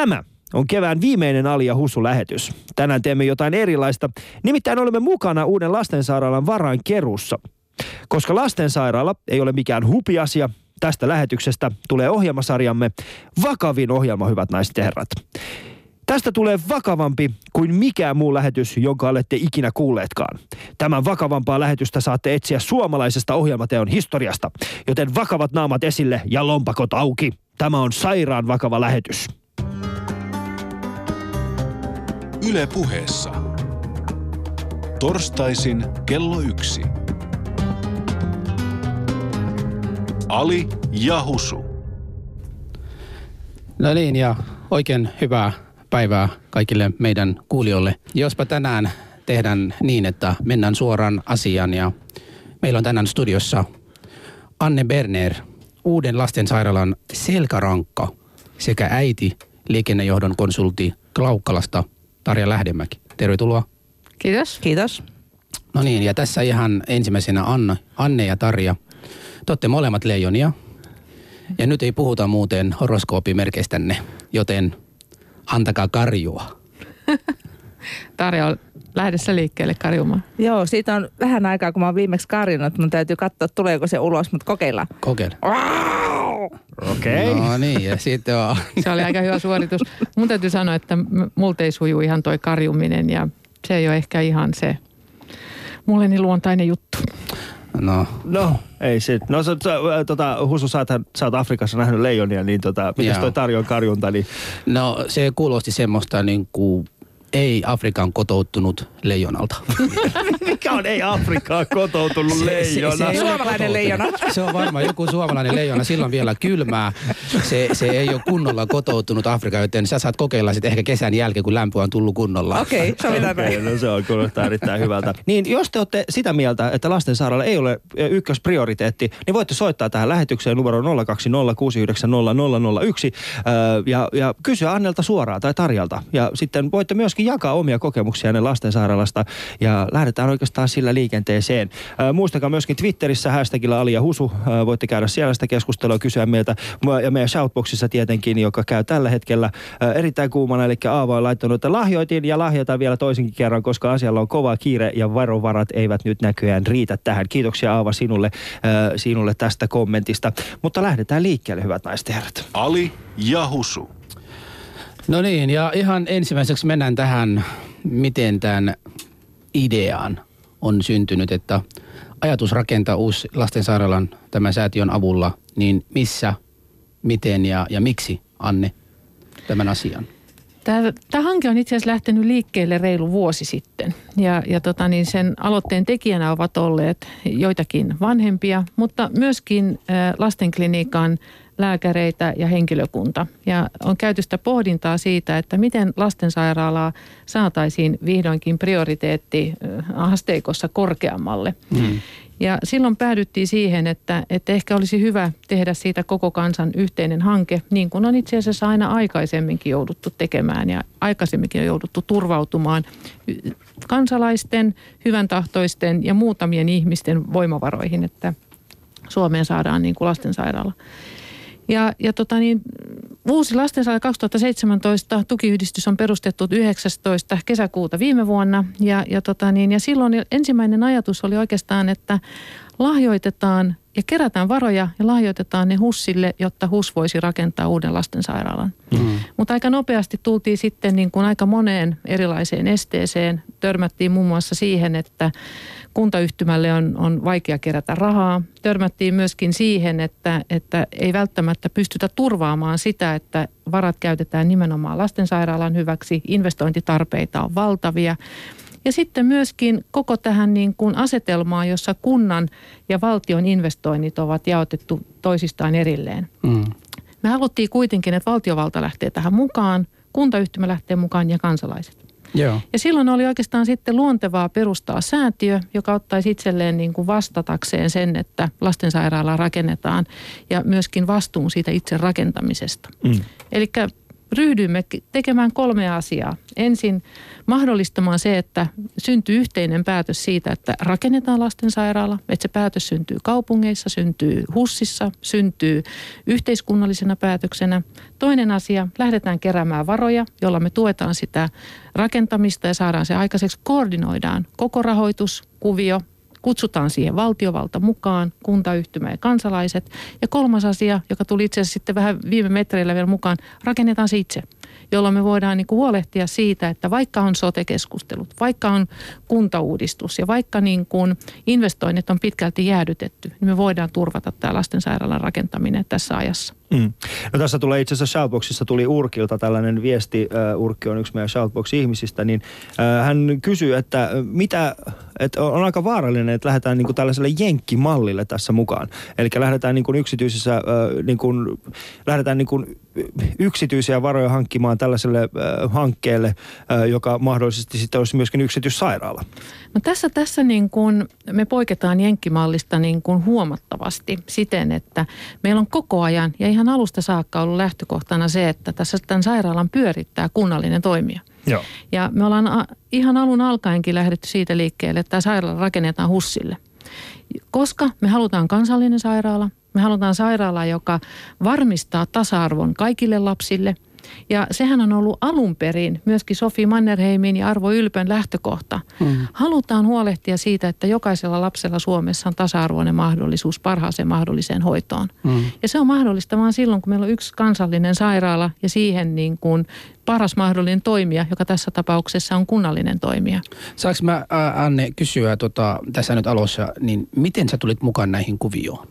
Tämä on kevään viimeinen Ali ja Husu-lähetys. Tänään teemme jotain erilaista. Nimittäin olemme mukana uuden lastensairaalan varainkeruussa. Koska lastensairaala ei ole mikään hupiasia, tästä lähetyksestä tulee ohjelmasarjamme vakavin ohjelma, hyvät naiset ja herrat. Tästä tulee vakavampi kuin mikään muu lähetys, jonka olette ikinä kuulleetkaan. Tämän vakavampaa lähetystä saatte etsiä suomalaisesta ohjelmateon historiasta. Joten vakavat naamat esille ja lompakot auki. Tämä on sairaan vakava lähetys. Yle Puheessa. Torstaisin kello 1. Ali ja Husu. No niin, ja oikein hyvää päivää kaikille meidän kuulijoille. Jospa tänään tehdään niin, että mennään suoraan asiaan. Ja meillä on tänään studiossa Anne Berner, uuden lastensairaalan selkärankka sekä äiti, liikennejohdon konsultti Klaukkalasta, Tarja Lähdemäki. Tervetuloa. Kiitos. Kiitos. No niin, ja tässä ihan ensimmäisenä Anne ja Tarja. Te olette molemmat leijonia. Ja nyt ei puhuta muuten horoskoopimerkeistänne, joten antakaa karjua. Tarja on lähdössä liikkeelle karjumaan. Joo, siitä on vähän aikaa, kun mä oon viimeksi karjunut, että mun täytyy katsoa, tuleeko se ulos, mutta kokeillaan. Okei. Okay. No niin, ja sitten on. Se oli aika hyvä suoritus. Mun täytyy sanoa, että multa ei suju ihan toi karjuminen, ja se ei ole ehkä ihan se mulle niin luontainen juttu. No, ei sit. No Husu, sä oot Afrikassa nähnyt leijonia, niin mitäs toi Tarjon karjunta? Niin... No se kuulosti semmoista niin kuin ei Afrikan kotoutunut leijonalta. Mikä on ei Afrikaan kotoutunut leijona? Se suomalainen leijona. Se on varmaan joku suomalainen leijona, silloin vielä kylmää. Se ei ole kunnolla kotoutunut Afrikaan, joten sä saat kokeilla sitten ehkä kesän jälkeen, kun lämpöä on tullut kunnolla. Okei, sovitaan näin. No se on kuulostaa erittäin hyvältä. Niin jos te olette sitä mieltä, että lastensairaala ei ole ykkösprioriteetti, niin voitte soittaa tähän lähetykseen numero 020690001 ja kysyä Annelta suoraan tai Tarjalta. Ja sitten voitte myöskin jakaa omia kokemuksia ne lastensairaalasta ja lähdetään oikeastaan sillä liikenteeseen. Muistakaa myöskin Twitterissä hashtagilla Ali ja Husu. Voitte käydä siellä sitä keskustelua, kysyä meiltä ja meidän shoutboxissa tietenkin, joka käy tällä hetkellä erittäin kuumana. Eli Aava on laittanut, että lahjoitin ja lahjoitan vielä toisenkin kerran, koska asialla on kova kiire ja varovarat eivät nyt näköjään riitä tähän. Kiitoksia Aava sinulle tästä kommentista. Mutta lähdetään liikkeelle, hyvät naiset ja herrat. Ali ja Husu. No niin, ja ihan ensimmäiseksi mennään tähän, miten tämän ideaan on syntynyt, että ajatus rakentaa uusi lastensairaalan tämän säätiön avulla, niin missä, miten ja miksi, Anne, tämän asian? Tämä hanke on itse asiassa lähtenyt liikkeelle reilu vuosi sitten, ja sen aloitteen tekijänä ovat olleet joitakin vanhempia, mutta myöskin lastenklinikan lääkäreitä ja henkilökunta. Ja on käyty sitä pohdintaa siitä, että miten lastensairaalaa saataisiin vihdoinkin prioriteetti asteikossa korkeammalle. Mm. Ja silloin päädyttiin siihen, että ehkä olisi hyvä tehdä siitä koko kansan yhteinen hanke, niin kuin on itse asiassa aina aikaisemminkin jouduttu tekemään ja aikaisemminkin on jouduttu turvautumaan kansalaisten, hyväntahtoisten ja muutamien ihmisten voimavaroihin, että Suomeen saadaan niin kuin lastensairaala. Uusi lastensairaala 2017 tukiyhdistys on perustettu 19. kesäkuuta viime vuonna. Ja silloin ensimmäinen ajatus oli oikeastaan, että lahjoitetaan ja kerätään varoja ja lahjoitetaan ne HUSille, jotta HUS voisi rakentaa uuden lastensairaalan. Mm. Mutta aika nopeasti tultiin sitten niin kuin aika moneen erilaiseen esteeseen. Törmättiin muun muassa siihen, että kuntayhtymälle on vaikea kerätä rahaa. Törmättiin myöskin siihen, että ei välttämättä pystytä turvaamaan sitä, että varat käytetään nimenomaan lastensairaalan hyväksi. Investointitarpeita on valtavia. Ja sitten myöskin koko tähän niin kuin asetelmaan, jossa kunnan ja valtion investoinnit ovat jaotettu toisistaan erilleen. Mm. Me haluttiin kuitenkin, että valtiovalta lähtee tähän mukaan, kuntayhtymä lähtee mukaan ja kansalaiset. Joo. Ja silloin oli oikeastaan sitten luontevaa perustaa säätiö, joka ottaisi itselleen niin kuin vastatakseen sen, että lastensairaalaa rakennetaan ja myöskin vastuun siitä itse rakentamisesta. Mm. Eli ryhdyimme tekemään 3 asiaa. Ensin mahdollistamaan se, että syntyy yhteinen päätös siitä, että rakennetaan lastensairaala, että se päätös syntyy kaupungeissa, syntyy HUSissa, syntyy yhteiskunnallisena päätöksenä. Toinen asia, lähdetään keräämään varoja, jolla me tuetaan sitä rakentamista ja saadaan se aikaiseksi. Koordinoidaan koko rahoituskuvio. Kutsutaan siihen valtiovalta mukaan, kuntayhtymä ja kansalaiset. Ja 3. asia, joka tuli itse asiassa sitten vähän viime metreillä vielä mukaan, rakennetaan se itse, jolloin me voidaan niin kuin huolehtia siitä, että vaikka on sote-keskustelut, vaikka on kuntauudistus ja vaikka niin kuin investoinnit on pitkälti jäädytetty, niin me voidaan turvata tämä lastensairaalan rakentaminen tässä ajassa. Mm. No tässä tulee itse asiassa Shoutboxissa tuli Urkilta tällainen viesti, Urkki on yksi meidän Shoutbox-ihmisistä, niin hän kysyy, että mitä, että on aika vaarallinen, että lähdetään niin kuin tällaiselle jenkkimallille tässä mukaan. Eli lähdetään niin kuin yksityisissä, niin kuin, lähdetään niin kuin yksityisiä varoja hankkimaan tällaiselle hankkeelle, joka mahdollisesti sitten olisi myöskin yksityissairaala. No tässä niin kuin me poiketaan jenkkimallista niin kuin huomattavasti siten, että meillä on koko ajan ja ihan alusta saakka ollut lähtökohtana se, että tässä tämän sairaalan pyörittää kunnallinen toimija. Joo. Ja me ollaan ihan alun alkaenkin lähdetty siitä liikkeelle, että tämä sairaala rakennetaan HUSille. Koska me halutaan kansallinen sairaala, me halutaan sairaala, joka varmistaa tasa-arvon kaikille lapsille. Ja sehän on ollut alun perin myöskin Sophie Mannerheimin ja Arvo Ylpön lähtökohta. Mm. Halutaan huolehtia siitä, että jokaisella lapsella Suomessa on tasa-arvoinen mahdollisuus parhaaseen mahdolliseen hoitoon. Mm. Ja se on mahdollista vaan silloin, kun meillä on yksi kansallinen sairaala ja siihen niin kuin paras mahdollinen toimija, joka tässä tapauksessa on kunnallinen toimija. Saanko mä Anne kysyä tässä nyt alussa, niin miten sä tulit mukaan näihin kuvioon?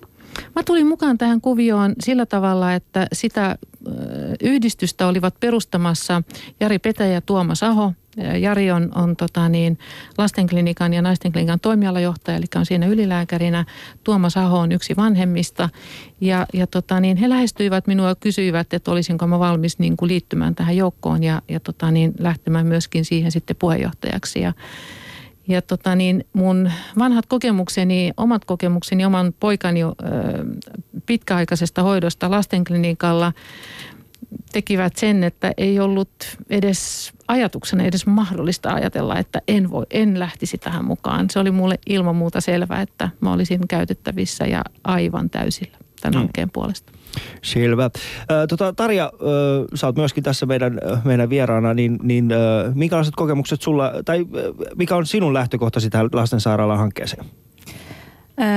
Mä tulin mukaan tähän kuvioon sillä tavalla, että sitä yhdistystä olivat perustamassa Jari Petäjä ja Tuomas Aho. Jari on lastenklinikan ja naistenklinikan toimialajohtaja, eli on siinä ylilääkärinä. Tuomas Aho on yksi vanhemmista. Ja he lähestyivät minua ja kysyivät, että olisinko mä valmis niin kuin liittymään tähän joukkoon ja lähtemään myöskin siihen sitten puheenjohtajaksi. Ja mun vanhat kokemukseni, omat kokemukseni, oman poikani pitkäaikaisesta hoidosta lastenklinikalla tekivät sen, että ei ollut edes ajatuksena, edes mahdollista ajatella, että en lähtisi tähän mukaan. Se oli mulle ilman muuta selvää, että mä olisin käytettävissä ja aivan täysillä tämän hankkeen puolesta. Selvä. Tarja, sä oot myöskin tässä meidän vieraana, niin minkälaiset kokemukset sulla, tai mikä on sinun lähtökohtasi tähän lastensairaalan hankkeeseen?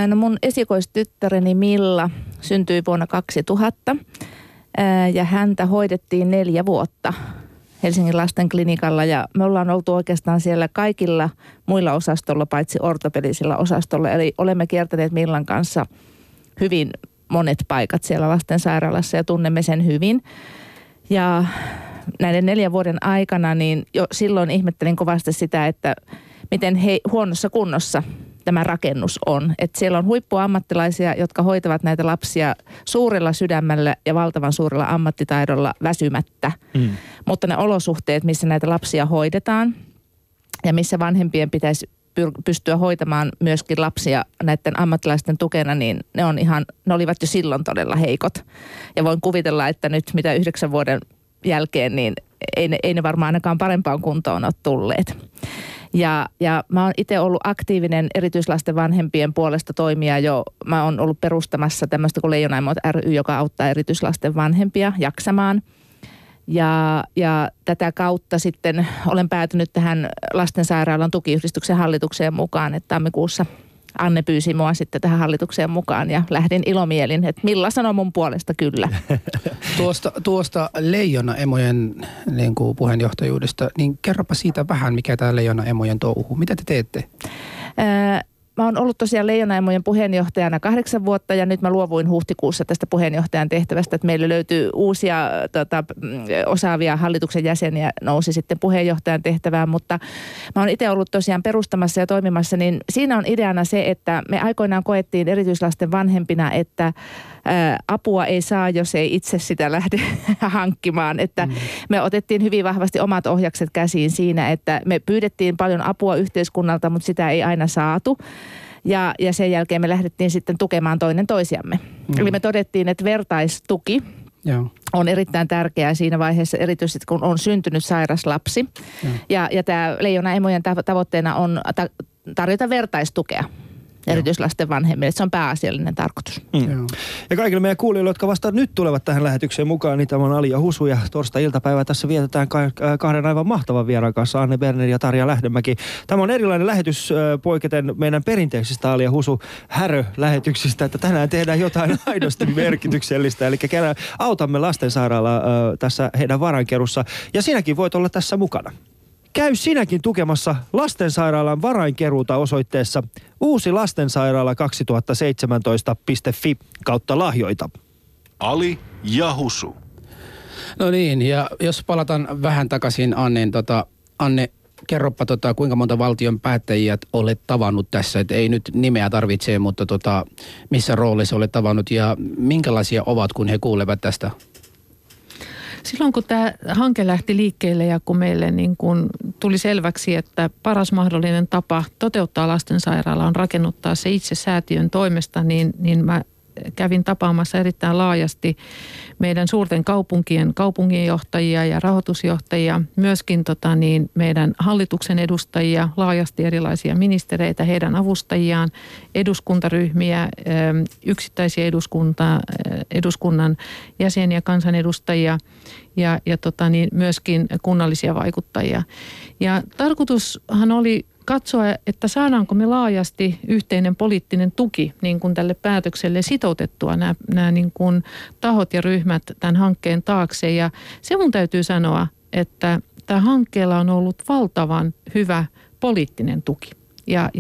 No mun esikoistyttäreni Milla syntyi vuonna 2000 ja häntä hoidettiin 4 vuotta Helsingin lastenklinikalla ja me ollaan oltu oikeastaan siellä kaikilla muilla osastolla paitsi ortopedisilla osastolla, eli olemme kiertäneet Millan kanssa hyvin monet paikat siellä lastensairaalassa ja tunnemme sen hyvin. Ja näiden 4 vuoden aikana niin jo silloin ihmettelin kovasti sitä, että miten huonossa kunnossa tämä rakennus on. Että siellä on huippuammattilaisia, jotka hoitavat näitä lapsia suurella sydämellä ja valtavan suurella ammattitaidolla väsymättä. Mm. Mutta ne olosuhteet, missä näitä lapsia hoidetaan ja missä vanhempien pitäisi pystyä hoitamaan myöskin lapsia näiden ammattilaisten tukena, niin ne olivat jo silloin todella heikot. Ja voin kuvitella, että nyt mitä 9 vuoden jälkeen, niin ei ne varmaan ainakaan parempaan kuntoon ole tulleet. Ja mä oon itse ollut aktiivinen erityislasten vanhempien puolesta toimija jo. Mä oon ollut perustamassa tämmöistä kuin Leijonaimo ry, joka auttaa erityislasten vanhempia jaksamaan. Ja tätä kautta sitten olen päätynyt tähän lastensairaalan tukiyhdistyksen hallitukseen mukaan, että tammikuussa Anne pyysi mua sitten tähän hallitukseen mukaan ja lähdin ilomielin, että Milla sanoi mun puolesta kyllä. Tuosta Leijona-emojen niin kuin puheenjohtajuudesta, niin kerropa siitä vähän, mikä tämä Leijona-emojen touhu. Mitä te teette? Mä oon ollut tosiaan Leijonaimojen puheenjohtajana 8 vuotta ja nyt mä luovuin huhtikuussa tästä puheenjohtajan tehtävästä, että meillä löytyy uusia osaavia hallituksen jäseniä nousi sitten puheenjohtajan tehtävään, mutta mä oon itse ollut tosiaan perustamassa ja toimimassa, niin siinä on ideana se, että me aikoinaan koettiin erityislasten vanhempina, että apua ei saa, jos ei itse sitä lähde hankkimaan, että me otettiin hyvin vahvasti omat ohjakset käsiin siinä, että me pyydettiin paljon apua yhteiskunnalta, mutta sitä ei aina saatu. Ja sen jälkeen me lähdettiin sitten tukemaan toinen toisiamme. Eli me todettiin, että vertaistuki Joo. On erittäin tärkeää siinä vaiheessa, erityisesti kun on syntynyt sairas lapsi. Joo. Ja tämä Leijonaimojen tavoitteena on tarjota vertaistukea erityislasten vanhemmille. Se on pääasiallinen tarkoitus. Mm. Ja kaikille meidän kuulijoille, jotka vasta nyt tulevat tähän lähetykseen mukaan, niin tämä on Ali ja Husu ja torstai-iltapäivää tässä vietetään kahden aivan mahtavan vieraan kanssa, Anne Berner ja Tarja Lähdemäki. Tämä on erilainen lähetys poiketen meidän perinteisistä Ali ja Husu härö-lähetyksistä, että tänään tehdään jotain aidosti merkityksellistä. Eli autamme lastensairaalaa tässä heidän varankerussa ja sinäkin voit olla tässä mukana. Käy sinäkin tukemassa lastensairaalan varainkeruuta osoitteessa uusi lastensairaala 2017.fi kautta lahjoita. Ali ja Husu. No niin, ja jos palataan vähän takaisin Anneen, Anne, kerropa kuinka monta valtion päättäjiä olet tavannut tässä, et ei nyt nimeä tarvitse, mutta missä roolissa olet tavannut ja minkälaisia ovat, kun he kuulevat tästä? Silloin kun tämä hanke lähti liikkeelle ja kun meille tuli selväksi, että paras mahdollinen tapa toteuttaa lastensairaala on rakennuttaa se itse säätiön toimesta, niin mä kävin tapaamassa erittäin laajasti meidän suurten kaupunkien kaupunginjohtajia ja rahoitusjohtajia, myöskin meidän hallituksen edustajia, laajasti erilaisia ministereitä, heidän avustajiaan, eduskuntaryhmiä, yksittäisiä eduskunnan jäseniä, kansanedustajia ja myöskin kunnallisia vaikuttajia. Ja tarkoitushan oli katsoa, että saadaanko me laajasti yhteinen poliittinen tuki tälle päätökselle sitoutettua nämä tahot ja ryhmät tämän hankkeen taakse. Ja se mun täytyy sanoa, että tämä hankkeella on ollut valtavan hyvä poliittinen tuki ja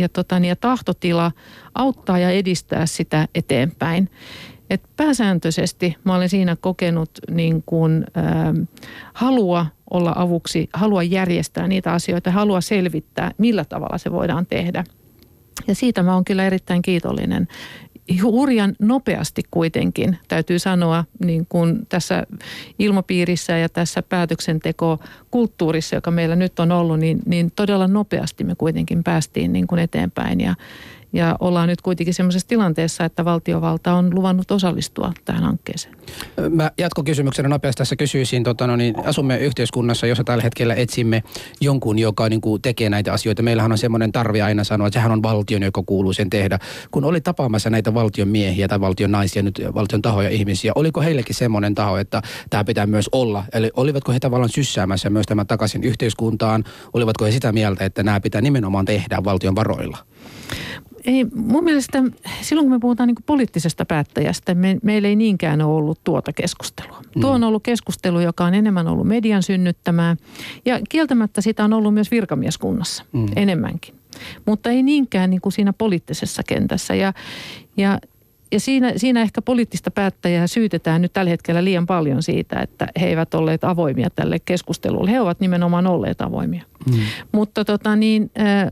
tahtotila auttaa ja edistää sitä eteenpäin. Et pääsääntöisesti mä olen siinä kokenut halua olla avuksi, halua järjestää niitä asioita, halua selvittää, millä tavalla se voidaan tehdä. Ja siitä mä oon kyllä erittäin kiitollinen. Hurjan nopeasti kuitenkin, täytyy sanoa, tässä ilmapiirissä ja tässä päätöksentekokulttuurissa, joka meillä nyt on ollut, niin todella nopeasti me kuitenkin päästiin eteenpäin ja ollaan nyt kuitenkin semmoisessa tilanteessa, että valtiovalta on luvannut osallistua tähän hankkeeseen. Mä jatkokysymyksenä nopeasti tässä kysyisin, asumme yhteiskunnassa, jossa tällä hetkellä etsimme jonkun, joka tekee näitä asioita. Meillähän on semmoinen tarve aina sanoa, että sehän on valtion, joka kuuluu sen tehdä. Kun oli tapaamassa näitä valtion miehiä tai valtion naisia, nyt valtion tahoja ihmisiä, oliko heillekin semmoinen taho, että tämä pitää myös olla? Eli olivatko he tavallaan syssäämässä myös tämän takaisin yhteiskuntaan? Olivatko he sitä mieltä, että nämä pitää nimenomaan tehdä valtion varoilla? Ei, mun mielestä silloin kun me puhutaan poliittisesta päättäjästä, meillä ei niinkään ole ollut tuota keskustelua. Tuo on ollut keskustelu, joka on enemmän ollut median synnyttämää ja kieltämättä sitä on ollut myös virkamieskunnassa enemmänkin. Mutta ei niinkään siinä poliittisessa kentässä ja siinä ehkä poliittista päättäjää syytetään nyt tällä hetkellä liian paljon siitä, että he eivät olleet avoimia tälle keskustelulle. He ovat nimenomaan olleet avoimia. Mm. Mutta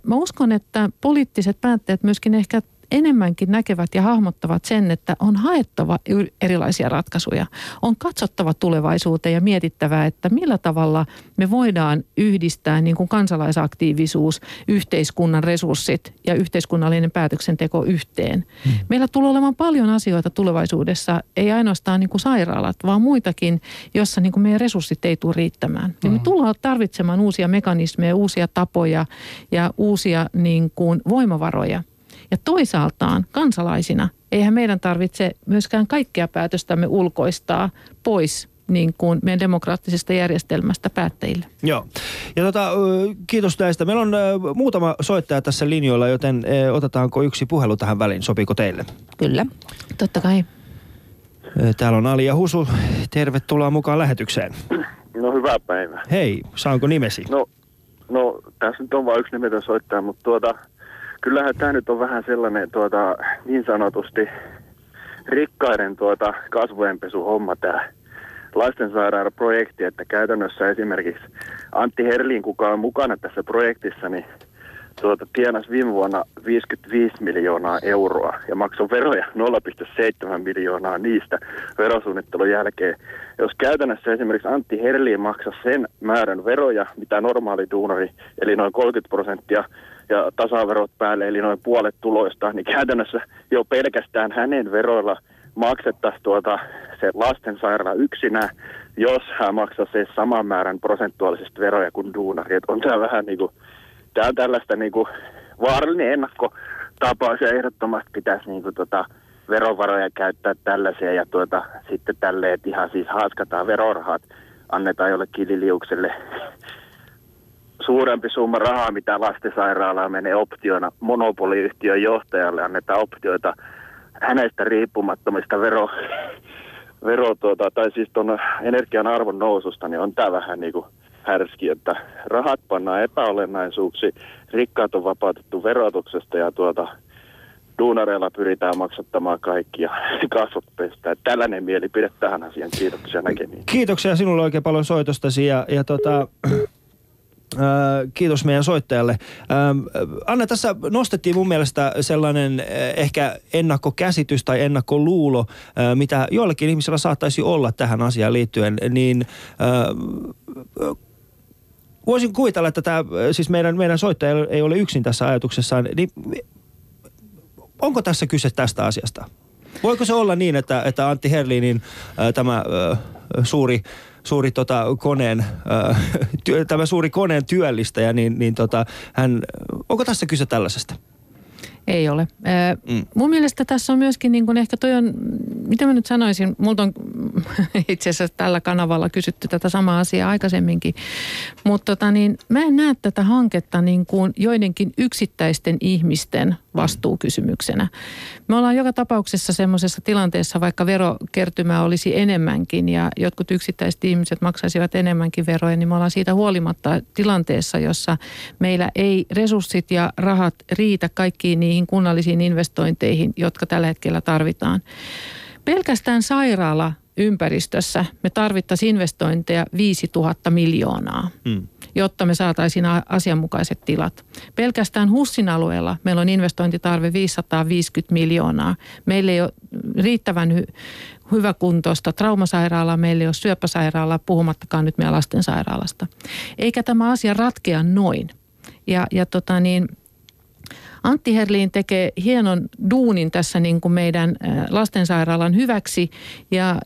mä uskon, että poliittiset päättäjät myöskin ehkä enemmänkin näkevät ja hahmottavat sen, että on haettava erilaisia ratkaisuja. On katsottava tulevaisuuteen ja mietittävä, että millä tavalla me voidaan yhdistää kansalaisaktiivisuus, yhteiskunnan resurssit ja yhteiskunnallinen päätöksenteko yhteen. Meillä tulee olemaan paljon asioita tulevaisuudessa, ei ainoastaan sairaalat, vaan muitakin, jossa meidän resurssit ei tule riittämään. Me tullaan tarvitsemaan uusia mekanismeja, uusia tapoja ja uusia voimavaroja. Ja toisaaltaan kansalaisina eihän meidän tarvitse myöskään kaikkea päätöstämme ulkoistaa pois meidän demokraattisesta järjestelmästä päättäjille. Joo. Ja kiitos näistä. Meillä on muutama soittaja tässä linjoilla, joten otetaanko yksi puhelu tähän väliin? Sopiiko teille? Kyllä, totta kai. Täällä on Ali ja Husu. Tervetuloa mukaan lähetykseen. No hyvää päivää. Hei, saanko nimesi? No tässä nyt on vain yksi nimetön soittaja, mutta kyllähän tämä nyt on vähän sellainen niin sanotusti rikkaiden kasvojenpesuhomma tämä lastensairaalaprojekti, että käytännössä esimerkiksi Antti Herlin, kuka on mukana tässä projektissa, niin tienasi viime vuonna 55 miljoonaa euroa ja maksoi veroja 0,7 miljoonaa niistä verosuunnittelun jälkeen. Jos käytännössä esimerkiksi Antti Herlin maksaa sen määrän veroja, mitä normaali duunari, eli noin 30%, ja tasaverot päälle, eli noin puolet tuloista, niin käytännössä jo pelkästään hänen veroilla maksettaisiin se lastensairaala yksinä, jos hän maksaisi siis saman määrän prosentuaalisesti veroja kuin duunari. Et on tämä vähän niin kuin, tämä on tällaista niin kuin vaarallinen ennakkotapaus ja ehdottomasti pitäisi niin kuin verovaroja käyttää tällaisia ja sitten tälleen, että ihan siis haaskataan verorahat, annetaan jollekin kililiukselle suurempi summa rahaa, mitä lastensairaalaa menee optiona monopoliyhtiön johtajalle, annetaan optioita hänestä riippumattomista tai siis tuon energian arvon noususta, niin on tämä vähän niin kuin härski, että rahat pannaan epäolennaisuuksi, rikkaat on vapautettu verotuksesta ja duunareilla pyritään maksattamaan kaikkia kasvattajista. Tällainen mielipide tähän asiaan. Kiitoksia näkemiin. Kiitoksia sinulle oikein paljon soitostasi kiitos meidän soittajalle. Anna, tässä nostettiin mun mielestä sellainen ehkä ennakkokäsitys tai ennakkoluulo, mitä joillakin ihmisillä saattaisi olla tähän asiaan liittyen, niin voisin kuvitella, että tämä, siis meidän soittaja ei ole yksin tässä ajatuksessaan, niin onko tässä kyse tästä asiasta? Voiko se olla niin, että Antti Herlinin tämä suuri koneen työllistäjä, hän, onko tässä kyse tällaisesta? Ei ole. Mun mielestä tässä on myöskin niin kuin ehkä toi on, mitä mä nyt sanoisin, multa on itse asiassa tällä kanavalla kysytty tätä samaa asiaa aikaisemminkin, mutta mä en näe tätä hanketta niin kuin joidenkin yksittäisten ihmisten vastuukysymyksenä. Me ollaan joka tapauksessa semmoisessa tilanteessa, vaikka verokertymää olisi enemmänkin ja jotkut yksittäiset ihmiset maksaisivat enemmänkin veroja, niin me ollaan siitä huolimatta tilanteessa, jossa meillä ei resurssit ja rahat riitä kaikkiin niihin kunnallisiin investointeihin, jotka tällä hetkellä tarvitaan. Pelkästään sairaalaympäristössä me tarvittaisiin investointeja 5000 miljoonaa. Jotta me saataisiin asianmukaiset tilat. Pelkästään HUSin alueella meillä on investointitarve 550 miljoonaa. Meillä ei ole riittävän hyväkuntoista traumasairaalaa, meillä ei ole syöpäsairaalaa, puhumattakaan nyt meidän lastensairaalasta. Eikä tämä asia ratkea noin. Antti Herlin tekee hienon duunin tässä niin kuin meidän lastensairaalan hyväksi ja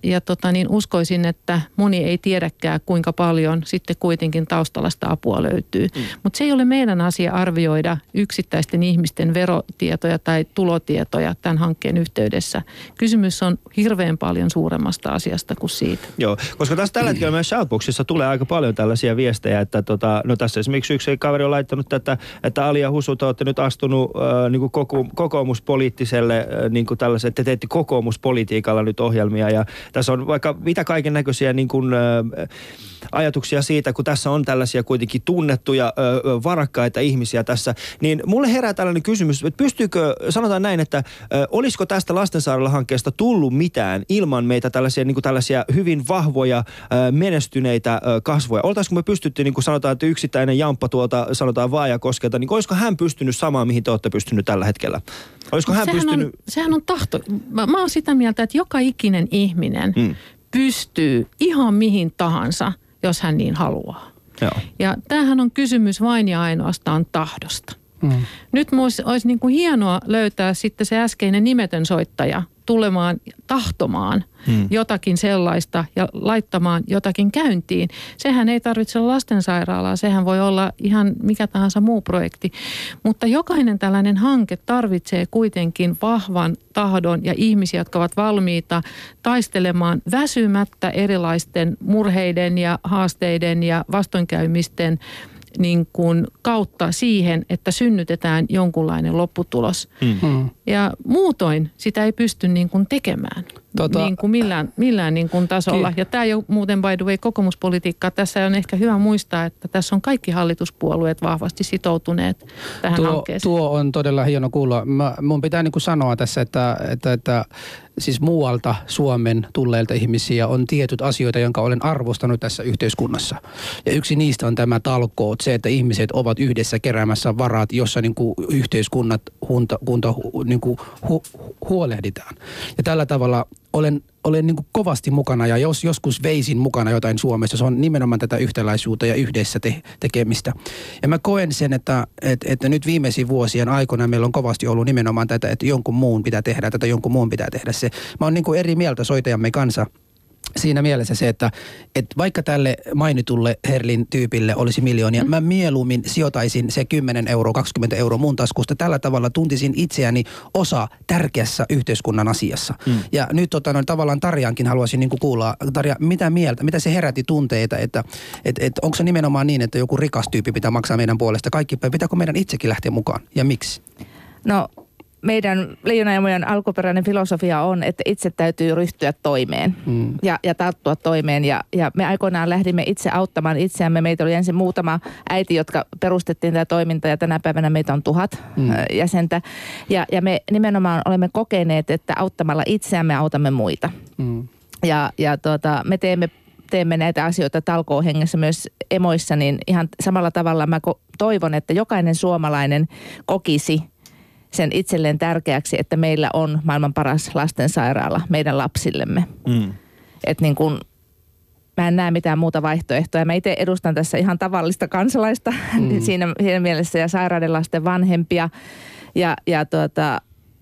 uskoisin, että moni ei tiedäkään kuinka paljon sitten kuitenkin taustalla sitä apua löytyy. Mutta se ei ole meidän asia arvioida yksittäisten ihmisten verotietoja tai tulotietoja tämän hankkeen yhteydessä. Kysymys on hirveän paljon suuremmasta asiasta kuin siitä. Joo, koska tässä tällä hetkellä meidän shoutboxissa tulee aika paljon tällaisia viestejä, että tässä esimerkiksi yksi kaveri on laittanut tätä, että Ali ja Husu, te olette nyt astunut niin kokoomuspoliittiselle, niin kuin tällaisen, että te teette kokoomuspolitiikalla nyt ohjelmia ja tässä on vaikka mitä kaiken näköisiä niin kuin ajatuksia siitä, kun tässä on tällaisia kuitenkin tunnettuja varakkaita ihmisiä tässä, niin mulle herää tällainen kysymys, että pystyykö, sanotaan näin, että olisiko tästä lastensairaalahankkeesta tullut mitään ilman meitä tällaisia, niin kuin tällaisia hyvin vahvoja menestyneitä kasvoja? Oltaisiko me pystytty, niin kuin sanotaan, että yksittäinen jamppa sanotaan Vaajakoskelta, niin olisiko hän pystynyt samaan, mihin te olette pystynyt tällä hetkellä? Olisiko hän pystynyt? Sehän on tahto. Mä oon sitä mieltä, että joka ikinen ihminen pystyy ihan mihin tahansa, jos hän niin haluaa. Joo. Ja tämähän on kysymys vain ja ainoastaan tahdosta. Nyt olisi niin kuin hienoa löytää sitten se äskeinen nimetön soittaja tulemaan, tahtomaan jotakin sellaista ja laittamaan jotakin käyntiin. Sehän ei tarvitse lastensairaalaa, sehän voi olla ihan mikä tahansa muu projekti. Mutta jokainen tällainen hanke tarvitsee kuitenkin vahvan tahdon ja ihmisiä, jotka ovat valmiita taistelemaan väsymättä erilaisten murheiden ja haasteiden ja vastoinkäymisten niin kuin kautta siihen, että synnytetään jonkunlainen lopputulos. Ja muutoin sitä ei pysty niin kuin tekemään niin kuin millään niin kuin tasolla. Ja tämä ei ole muuten by the way kokoomuspolitiikkaa. Tässä on ehkä hyvä muistaa, että tässä on kaikki hallituspuolueet vahvasti sitoutuneet tähän hankkeeseen. Tuo on todella hieno kuulla. Mun pitää niin kuin sanoa tässä, että siis muualta Suomen tulleilta ihmisiä on tietyt asioita, jonka olen arvostanut tässä yhteiskunnassa. Ja yksi niistä on tämä talkoot, se, että ihmiset ovat yhdessä keräämässä varat, jossa niin kuin yhteiskunnat huolehditaan. Ja tällä tavalla olen olen niin kuin kovasti mukana ja joskus veisin mukana jotain Suomessa. Se on nimenomaan tätä yhtäläisyyttä ja yhdessä tekemistä. Ja mä koen sen, että nyt viimeisiin vuosien aikana meillä on kovasti ollut nimenomaan tätä, että jonkun muun pitää tehdä tätä, jonkun muun pitää tehdä se. Mä oon niin kuin eri mieltä soitajamme kanssa. Siinä mielessä se, että vaikka tälle mainitulle Herlin tyypille olisi miljoonia, mä mieluummin sijoitaisin se 10 €, 20 € mun taskusta. Tällä tavalla tuntisin itseäni osa tärkeässä yhteiskunnan asiassa. Mm. Ja nyt tavallaan Tarjankin haluaisin niin kuin kuulla, Tarja, mitä mieltä, mitä se herätti tunteita, että onko se nimenomaan niin, että joku rikas tyyppi pitää maksaa meidän puolesta kaikki päin, pitääkö meidän itsekin lähteä mukaan ja miksi? No meidän Leijonaimujen alkuperäinen filosofia on, että itse täytyy ryhtyä toimeen ja tarttua toimeen. Ja me aikoinaan lähdimme itse auttamaan itseämme. Meitä oli ensin muutama äiti, jotka perustettiin tämä toiminta ja tänä päivänä meitä on 1000 jäsentä. Ja me nimenomaan olemme kokeneet, että auttamalla itseämme autamme muita. Ja me teemme näitä asioita talkoohengessä myös emoissa, niin ihan samalla tavalla mä toivon, että jokainen suomalainen kokisi sen itselleen tärkeäksi, että meillä on maailman paras lastensairaala meidän lapsillemme. Että niin kun, mä en näe mitään muuta vaihtoehtoa. Mä itse edustan tässä ihan tavallista kansalaista siinä mielessä ja sairaiden lasten vanhempia. Ja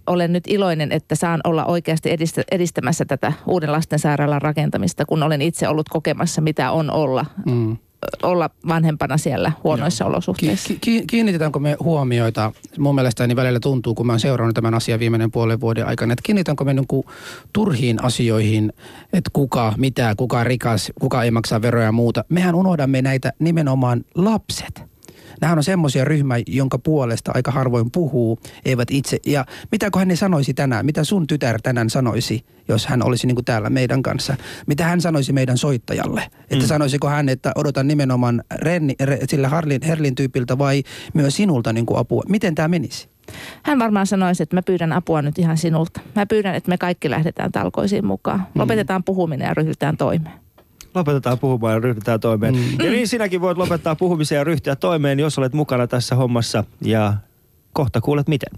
olen nyt iloinen, että saan olla oikeasti edistämässä tätä uuden lastensairaalan rakentamista, kun olen itse ollut kokemassa, mitä on olla vanhempana siellä huonoissa olosuhteissa. Kiinnitetäänkö me huomioita, mun mielestäni niin välillä tuntuu, kun mä oon seurannut tämän asian viimeinen puolen vuoden aikana, että kiinnitetäänkö me niinku turhiin asioihin, että kuka rikas, kuka ei maksaa veroja ja muuta. Mehän unohdamme näitä nimenomaan lapset. Nämähän on semmoisia ryhmä, jonka puolesta aika harvoin puhuu, eivät itse. Ja mitäköhän ne sanoisi tänään? Mitä sun tytär tänään sanoisi, jos hän olisi niin kuin täällä meidän kanssa? Mitä hän sanoisi meidän soittajalle? Että sanoisiko hän, että odotan nimenomaan sillä Herlin tyypiltä vai myös sinulta niin kuin apua? Miten tämä menisi? Hän varmaan sanoisi, että mä pyydän apua nyt ihan sinulta. Mä pyydän, että me kaikki lähdetään talkoisiin mukaan. Lopetetaan puhuminen ja ryhdytään toimeen. Lopetetaan puhumaan ja ryhdytään toimeen. Ja niin sinäkin voit lopettaa puhumisen ja ryhtyä toimeen, jos olet mukana tässä hommassa. Ja kohta kuulet miten.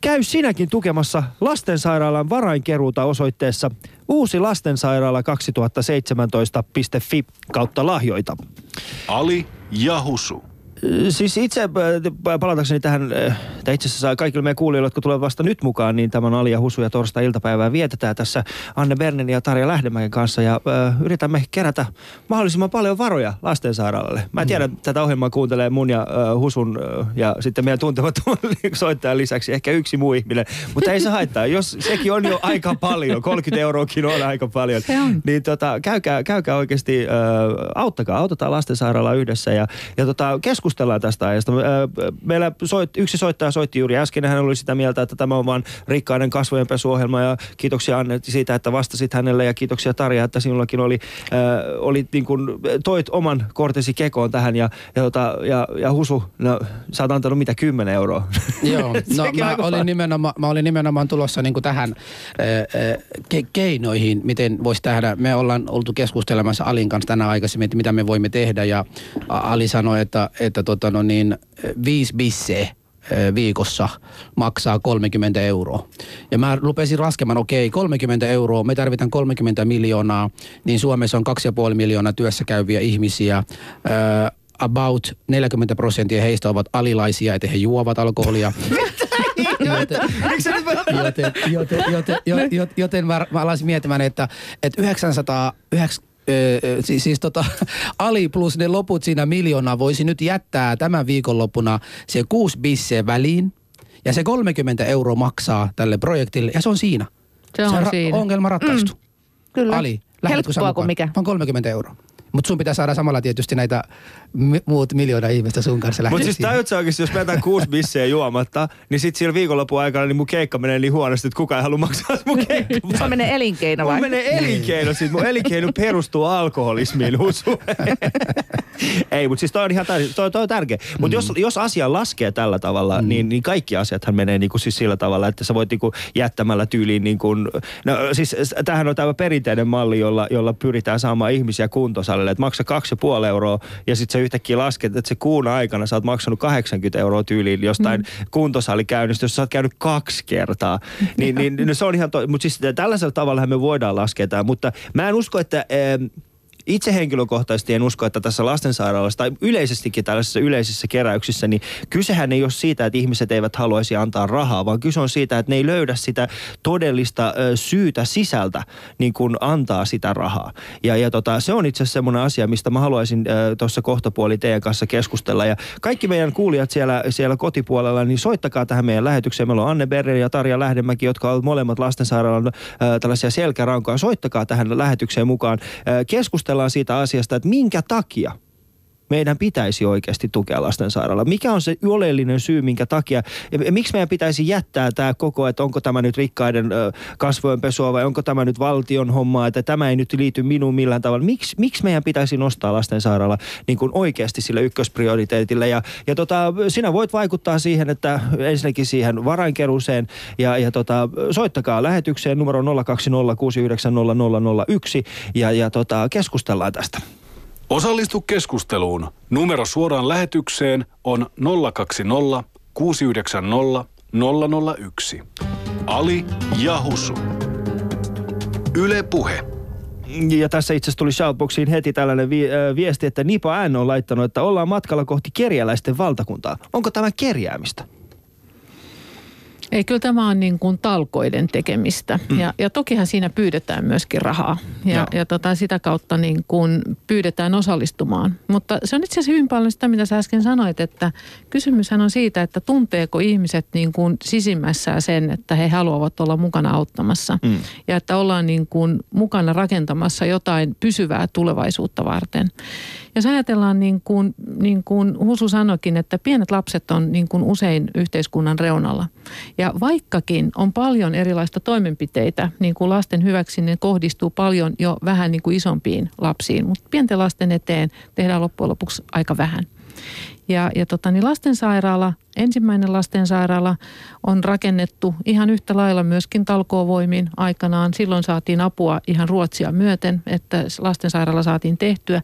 Käy sinäkin tukemassa lastensairaalan varainkeruuta osoitteessa uusi lastensairaala 2017.fi kautta lahjoita. Ali ja Husu. Siis itse palatakseni tähän, tai itse asiassa kaikille meidän kuulijoille, jotka tulevat vasta nyt mukaan, niin tämän Ali ja Husu ja torstai-iltapäivää vietetään tässä Anne Bernerin ja Tarja Lähdemäken kanssa ja yritämme kerätä mahdollisimman paljon varoja lastensairaalalle. Mä tiedän, että tätä ohjelmaa kuuntelee mun ja Husun ja sitten meidän tuntevat soittajan lisäksi ehkä yksi muu ihminen, mutta ei se haittaa, jos sekin on jo aika paljon, 30 € on aika paljon, niin käykää oikeasti, autetaan lastensairaalaa yhdessä ja keskustellaan tästä aiheesta. Meillä yksi soittaja soitti juuri äsken, hän oli sitä mieltä, että tämä on vaan rikkaiden kasvojenpesuohjelma ja kiitoksia Anne siitä, että vastasit hänelle ja kiitoksia Tarja, että sinullakin oli niin kuin toit oman kortesi kekoon tähän ja Husu, no sä oot antanut mitä 10 €? Joo, no mä olin nimenomaan tulossa niin kuin tähän keinoihin, miten voisi tehdä. Me ollaan oltu keskustelemassa Alin kanssa tänään aikaisemmin, että mitä me voimme tehdä ja Ali sanoi, että 5 bisseä viikossa maksaa 30 €. Ja mä rupesin laskemaan, okei, 30 €, me tarvitaan 30 miljoonaa, niin Suomessa on 2,5 miljoonaa työssä käyviä ihmisiä. About 40% heistä ovat alilaisia, että he juovat alkoholia. Joten mä alasin miettimään, että 990 Ali plus ne loput siinä 1 miljoonaa voisi nyt jättää tämän viikonloppuna se 6 bisseä väliin. Ja se 30 € maksaa tälle projektille. Ja se on siinä. Se on siinä. Ongelma ratkaistu. Kyllä. Ali, lähdetkö sä mukaan? Helppoa kuin mikä. On 30 €. Mutta sun pitää saada samalla tietysti näitä muut miljoonaa ihmistä sun kanssa lähteä. Mutta siis tajut sä oikeasti, jos mä jätän 6 bisseä juomatta, niin sit siellä viikonlopun aikana niin mun keikka menee niin huonosti, että kukaan ei halua maksaa mun keikka. Se menee elinkeino vai? Mun menee elinkeino. Mun elinkeino perustuu alkoholismiin, Husu. Ei, mutta siis toi on ihan tärkeä. Mutta jos asia laskee tällä tavalla, niin kaikki asiathan menee niinku siis sillä tavalla, että sä voit niinku jättämällä tyyliin niinku. No siis tämähän on tämä perinteinen malli, jolla pyritään saamaan ihmisiä kuntosalle. kuukaudelle, että maksa 2,5 euroa ja sitten sä yhtäkkiä lasket, että se kuun aikana sä oot maksanut 80 euroa tyyliin jostain kuntosalikäynnistä, jos sä oot käynyt 2 kertaa. Niin no se on ihan mutta siis tällaisella tavalla me voidaan laskea tämä, mutta mä en usko, että... Itse henkilökohtaisesti en usko, että tässä lastensairaalassa tai yleisestikin tällaisissa yleisissä keräyksissä, niin kysehän ei ole siitä, että ihmiset eivät haluaisi antaa rahaa, vaan kyse on siitä, että ne ei löydä sitä todellista syytä sisältä niin kuin antaa sitä rahaa. Ja se on itse asiassa semmoinen asia, mistä mä haluaisin tuossa kohtapuoli teidän kanssa keskustella. Ja kaikki meidän kuulijat siellä kotipuolella, niin soittakaa tähän meidän lähetykseen. Meillä on Anne Berner ja Tarja Lähdemäki, jotka ovat molemmat lastensairaalan tällaisia selkärankoja. Soittakaa tähän lähetykseen mukaan keskustelua siitä asiasta, että minkä takia meidän pitäisi oikeasti tukea lastensairaalaa. Mikä on se oleellinen syy, minkä takia, ja miksi meidän pitäisi jättää tämä koko, että onko tämä nyt rikkaiden kasvojenpesua vai onko tämä nyt valtion hommaa, että tämä ei nyt liity minuun millään tavalla. Miksi meidän pitäisi nostaa lastensairaala niin kuin oikeasti sille ykkösprioriteetille? Ja sinä voit vaikuttaa siihen, että ensinnäkin siihen varainkeruuseen ja soittakaa lähetykseen numero 020690001 ja keskustellaan tästä. Osallistu keskusteluun. Numero suoraan lähetykseen on 020 690 001. Ali ja Husu. Yle Puhe. Ja tässä itse asiassa tuli shoutboxiin heti tällainen viesti, että Nipa N on laittanut, että ollaan matkalla kohti kerjäläisten valtakuntaa. Onko tämä kerjäämistä? Ei, kyllä tämä on niin kuin talkoiden tekemistä ja tokihan siinä pyydetään myöskin rahaa ja sitä kautta niin kuin pyydetään osallistumaan. Mutta se on itse asiassa hyvin paljon sitä, mitä sä äsken sanoit, että kysymyshän on siitä, että tunteeko ihmiset niin kuin sisimmässään sen, että he haluavat olla mukana auttamassa ja että ollaan niin kuin mukana rakentamassa jotain pysyvää tulevaisuutta varten. Jos ajatellaan niin kuin Husu sanoikin, että pienet lapset on niin kuin usein yhteiskunnan reunalla. Ja vaikkakin on paljon erilaista toimenpiteitä, niin kuin lasten hyväksi ne kohdistuu paljon jo vähän niin kuin isompiin lapsiin. Mutta pienten lasten eteen tehdään loppujen lopuksi aika vähän. Ja lastensairaala, ensimmäinen lastensairaala on rakennettu ihan yhtä lailla myöskin talkoovoimin aikanaan. Silloin saatiin apua ihan Ruotsia myöten, että lastensairaala saatiin tehtyä.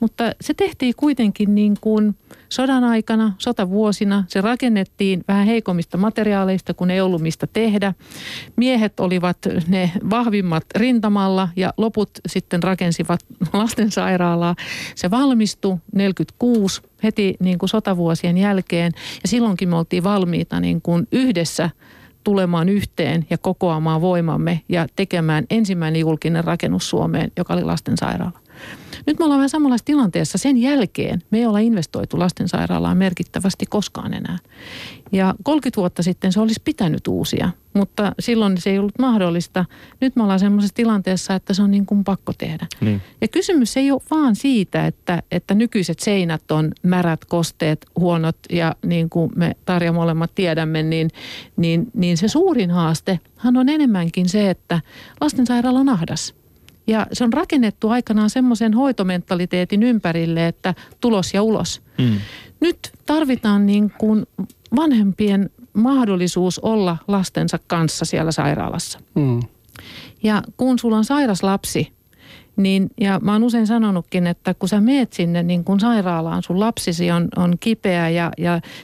Mutta se tehtiin kuitenkin niin kuin sodan aikana, sotavuosina. Se rakennettiin vähän heikommista materiaaleista, kun ei ollut mistä tehdä. Miehet olivat ne vahvimmat rintamalla ja loput sitten rakensivat lastensairaalaa. Se valmistui 1946 heti niin kuin sotavuosien jälkeen ja silloinkin me oltiin valmiita niin kuin yhdessä tulemaan yhteen ja kokoamaan voimamme ja tekemään ensimmäinen julkinen rakennus Suomeen, joka oli lastensairaala. Nyt me ollaan vähän samanlaisessa tilanteessa. Sen jälkeen me ei olla investoitu lastensairaalaan merkittävästi koskaan enää. Ja 30 vuotta sitten se olisi pitänyt uusia, mutta silloin se ei ollut mahdollista. Nyt me ollaan semmoisessa tilanteessa, että se on niin kuin pakko tehdä. Niin. Ja kysymys ei ole vaan siitä, että nykyiset seinät on märät, kosteet, huonot ja niin kuin me Tarja molemmat tiedämme, niin se suurin haastehan on enemmänkin se, että lastensairaala on ahdas. Ja se on rakennettu aikanaan semmoisen hoitomentaliteetin ympärille, että tulos ja ulos. Nyt tarvitaan niin kuin vanhempien mahdollisuus olla lastensa kanssa siellä sairaalassa. Ja kun sulla on sairas lapsi, niin, ja mä oon usein sanonutkin, että kun sä meet sinne niin kun sairaalaan, sun lapsisi on kipeä ja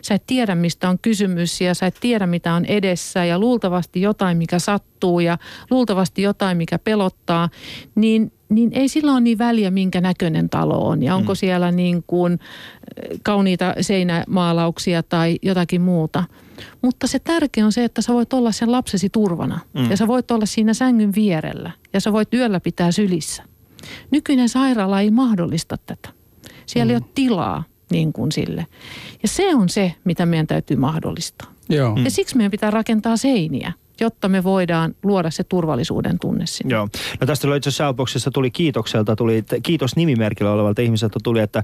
sä et tiedä mistä on kysymys ja sä et tiedä mitä on edessä ja luultavasti jotain mikä sattuu ja luultavasti jotain mikä pelottaa, niin ei sillä ole niin väliä, minkä näköinen talo on ja onko siellä niin kuin kauniita seinämaalauksia tai jotakin muuta. Mutta se tärkeä on se, että sä voit olla sen lapsesi turvana ja sä voit olla siinä sängyn vierellä ja sä voit yöllä pitää sylissä. Nykyinen sairaala ei mahdollista tätä. Siellä ei ole tilaa niin kuin sille. Ja se on se, mitä meidän täytyy mahdollistaa. Joo. Ja siksi meidän pitää rakentaa seiniä, jotta me voidaan luoda se turvallisuuden tunne sinne. Joo. No tästä itse asiassa shoutboxissa tuli kiitokselta, kiitos nimimerkillä olevalta ihmiseltä tuli, että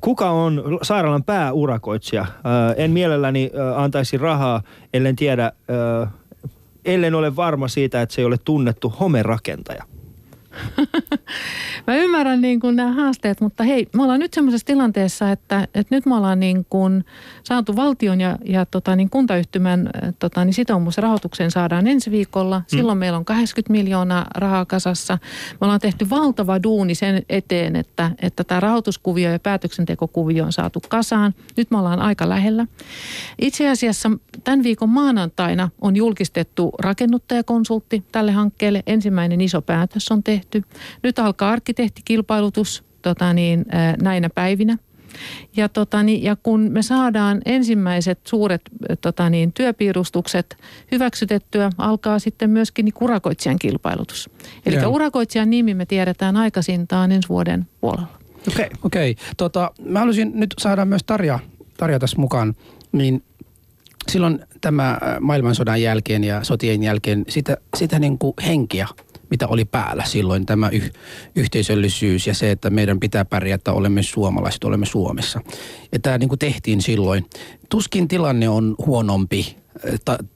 kuka on sairaalan pääurakoitsija? En mielelläni antaisi rahaa, ellen tiedä, ellen ole varma siitä, että se ei ole tunnettu homerakentaja. Mä ymmärrän niin kuin nämä haasteet, mutta hei, me ollaan nyt semmoisessa tilanteessa, että nyt me ollaan niin kuin saatu valtion ja kuntayhtymän sitoumusrahoitukseen saadaan ensi viikolla. Silloin meillä on 80 miljoonaa rahaa kasassa. Me ollaan tehty valtava duuni sen eteen, että tämä rahoituskuvio ja päätöksentekokuvio on saatu kasaan. Nyt me ollaan aika lähellä. Itse asiassa tämän viikon maanantaina on julkistettu rakennuttajakonsultti tälle hankkeelle. Ensimmäinen iso päätös on tehty. Nyt alkaa arkkitehtikilpailutus näinä päivinä. Ja kun me saadaan ensimmäiset suuret työpiirustukset hyväksytettyä, alkaa sitten myöskin niin urakoitsijan kilpailutus. Eli urakoitsijan nimi me tiedetään aikaisintaan ensi vuoden puolella. Okei. Mä haluaisin nyt saada myös Tarja tässä mukaan, niin silloin tämä maailmansodan jälkeen ja sotien jälkeen sitä niin kuin henkiä, mitä oli päällä silloin, tämä yhteisöllisyys ja se, että meidän pitää pärjätä, olemme suomalaiset, olemme Suomessa. Ja tämä niin kuin tehtiin silloin. Tuskin tilanne on huonompi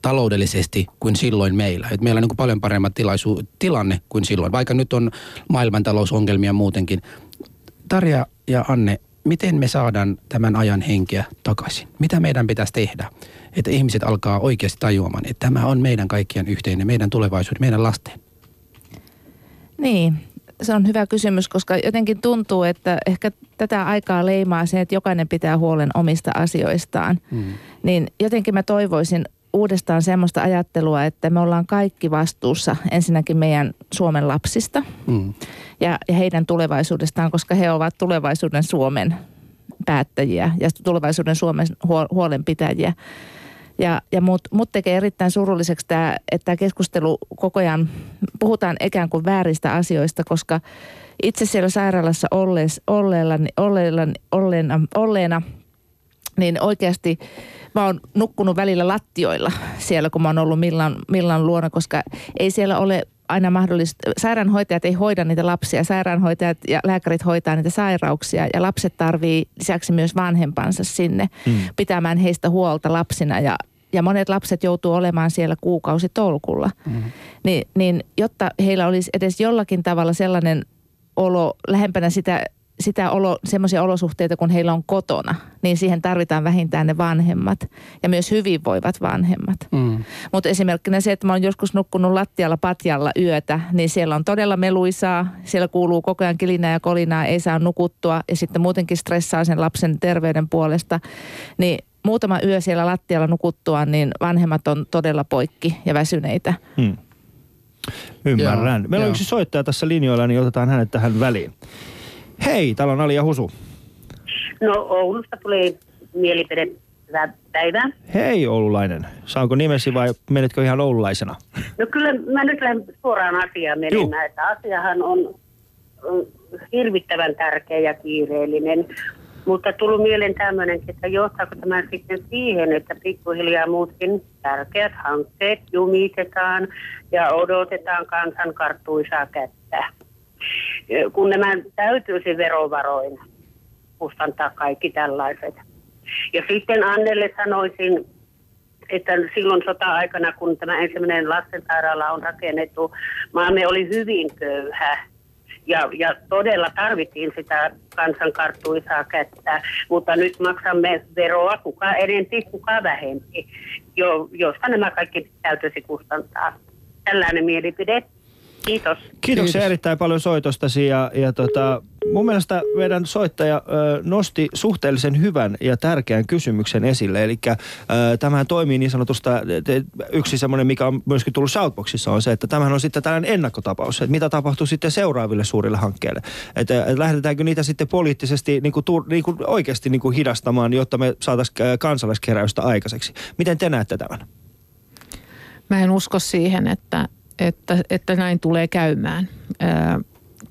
taloudellisesti kuin silloin meillä. Et meillä on niin kuin paljon paremmat tilanne kuin silloin, vaikka nyt on maailmantalousongelmia muutenkin. Tarja ja Anne, miten me saadaan tämän ajan henkeä takaisin? Mitä meidän pitäisi tehdä, että ihmiset alkaa oikeasti tajuamaan, että tämä on meidän kaikkien yhteinen, meidän tulevaisuuden, meidän lasten? Niin, se on hyvä kysymys, koska jotenkin tuntuu, että ehkä tätä aikaa leimaa se, että jokainen pitää huolen omista asioistaan. Niin jotenkin mä toivoisin uudestaan semmoista ajattelua, että me ollaan kaikki vastuussa ensinnäkin meidän Suomen lapsista ja heidän tulevaisuudestaan, koska he ovat tulevaisuuden Suomen päättäjiä ja tulevaisuuden Suomen huolenpitäjiä. Ja mut tekee erittäin surulliseksi tämä, että tämä keskustelu koko ajan, puhutaan ikään kuin vääristä asioista, koska itse siellä sairaalassa olleena, niin oikeasti mä oon nukkunut välillä lattioilla siellä, kun mä oon ollut Millan luona, koska ei siellä ole aina mahdollista. Sairaanhoitajat ei hoida niitä lapsia, sairaanhoitajat ja lääkärit hoitaa niitä sairauksia ja lapset tarvii lisäksi myös vanhempansa sinne pitämään heistä huolta lapsina ja monet lapset joutuu olemaan siellä kuukausitolkulla. Niin jotta heillä olisi edes jollakin tavalla sellainen olo lähempänä semmoisia olosuhteita, kun heillä on kotona, niin siihen tarvitaan vähintään ne vanhemmat ja myös hyvinvoivat vanhemmat. Mutta esimerkkinä se, että mä oon joskus nukkunut lattialla patjalla yötä, niin siellä on todella meluisaa, siellä kuuluu koko ajan kilinää ja kolinaa, ei saa nukuttua ja sitten muutenkin stressaa sen lapsen terveyden puolesta, niin muutama yö siellä lattialla nukuttua, niin vanhemmat on todella poikki ja väsyneitä. Ymmärrän. Meillä on yksi soittaja tässä linjoilla, niin otetaan hänet tähän väliin. Hei, täällä on Ali ja Husu. No Oulusta tuli mielipide. Hyvää päivää. Hei oululainen. Saanko nimesi vai menetkö ihan oululaisena? No kyllä mä nyt lähden suoraan asiaan menemään. Että asiahan on hirvittävän tärkeä ja kiireellinen. Mutta tullut mieleen tämmöinenkin, että johtaako tämä sitten siihen, että pikkuhiljaa muutkin tärkeät hankkeet jumitetaan ja odotetaan kansan karttuisaa kättä. Kun nämä täytyisi verovaroin kustantaa kaikki tällaiset. Ja sitten Annelle sanoisin, että silloin sota-aikana, kun tämä ensimmäinen lastensairaala on rakennettu, maamme oli hyvin köyhä. Ja todella tarvittiin sitä kansankarttuisaa kättä, mutta nyt maksamme veroa kuka enempi, kuka vähempi, josta nämä kaikki täytyisi kustantaa. Tällainen mielipide. Kiitos. Kiitoksia erittäin paljon soitostasi ja mun mielestä meidän soittaja nosti suhteellisen hyvän ja tärkeän kysymyksen esille. Eli tämähän toimii niin sanotusta, yksi semmoinen, mikä on myöskin tullut Shoutboxissa on se, että tämähän on sitten tällainen ennakkotapaus, että mitä tapahtuu sitten seuraaville suurille hankkeille. Että lähdetäänkö niitä sitten poliittisesti oikeasti hidastamaan, jotta me saataisiin kansalaiskeräystä aikaiseksi. Miten te näette tämän? Mä en usko siihen, että näin tulee käymään.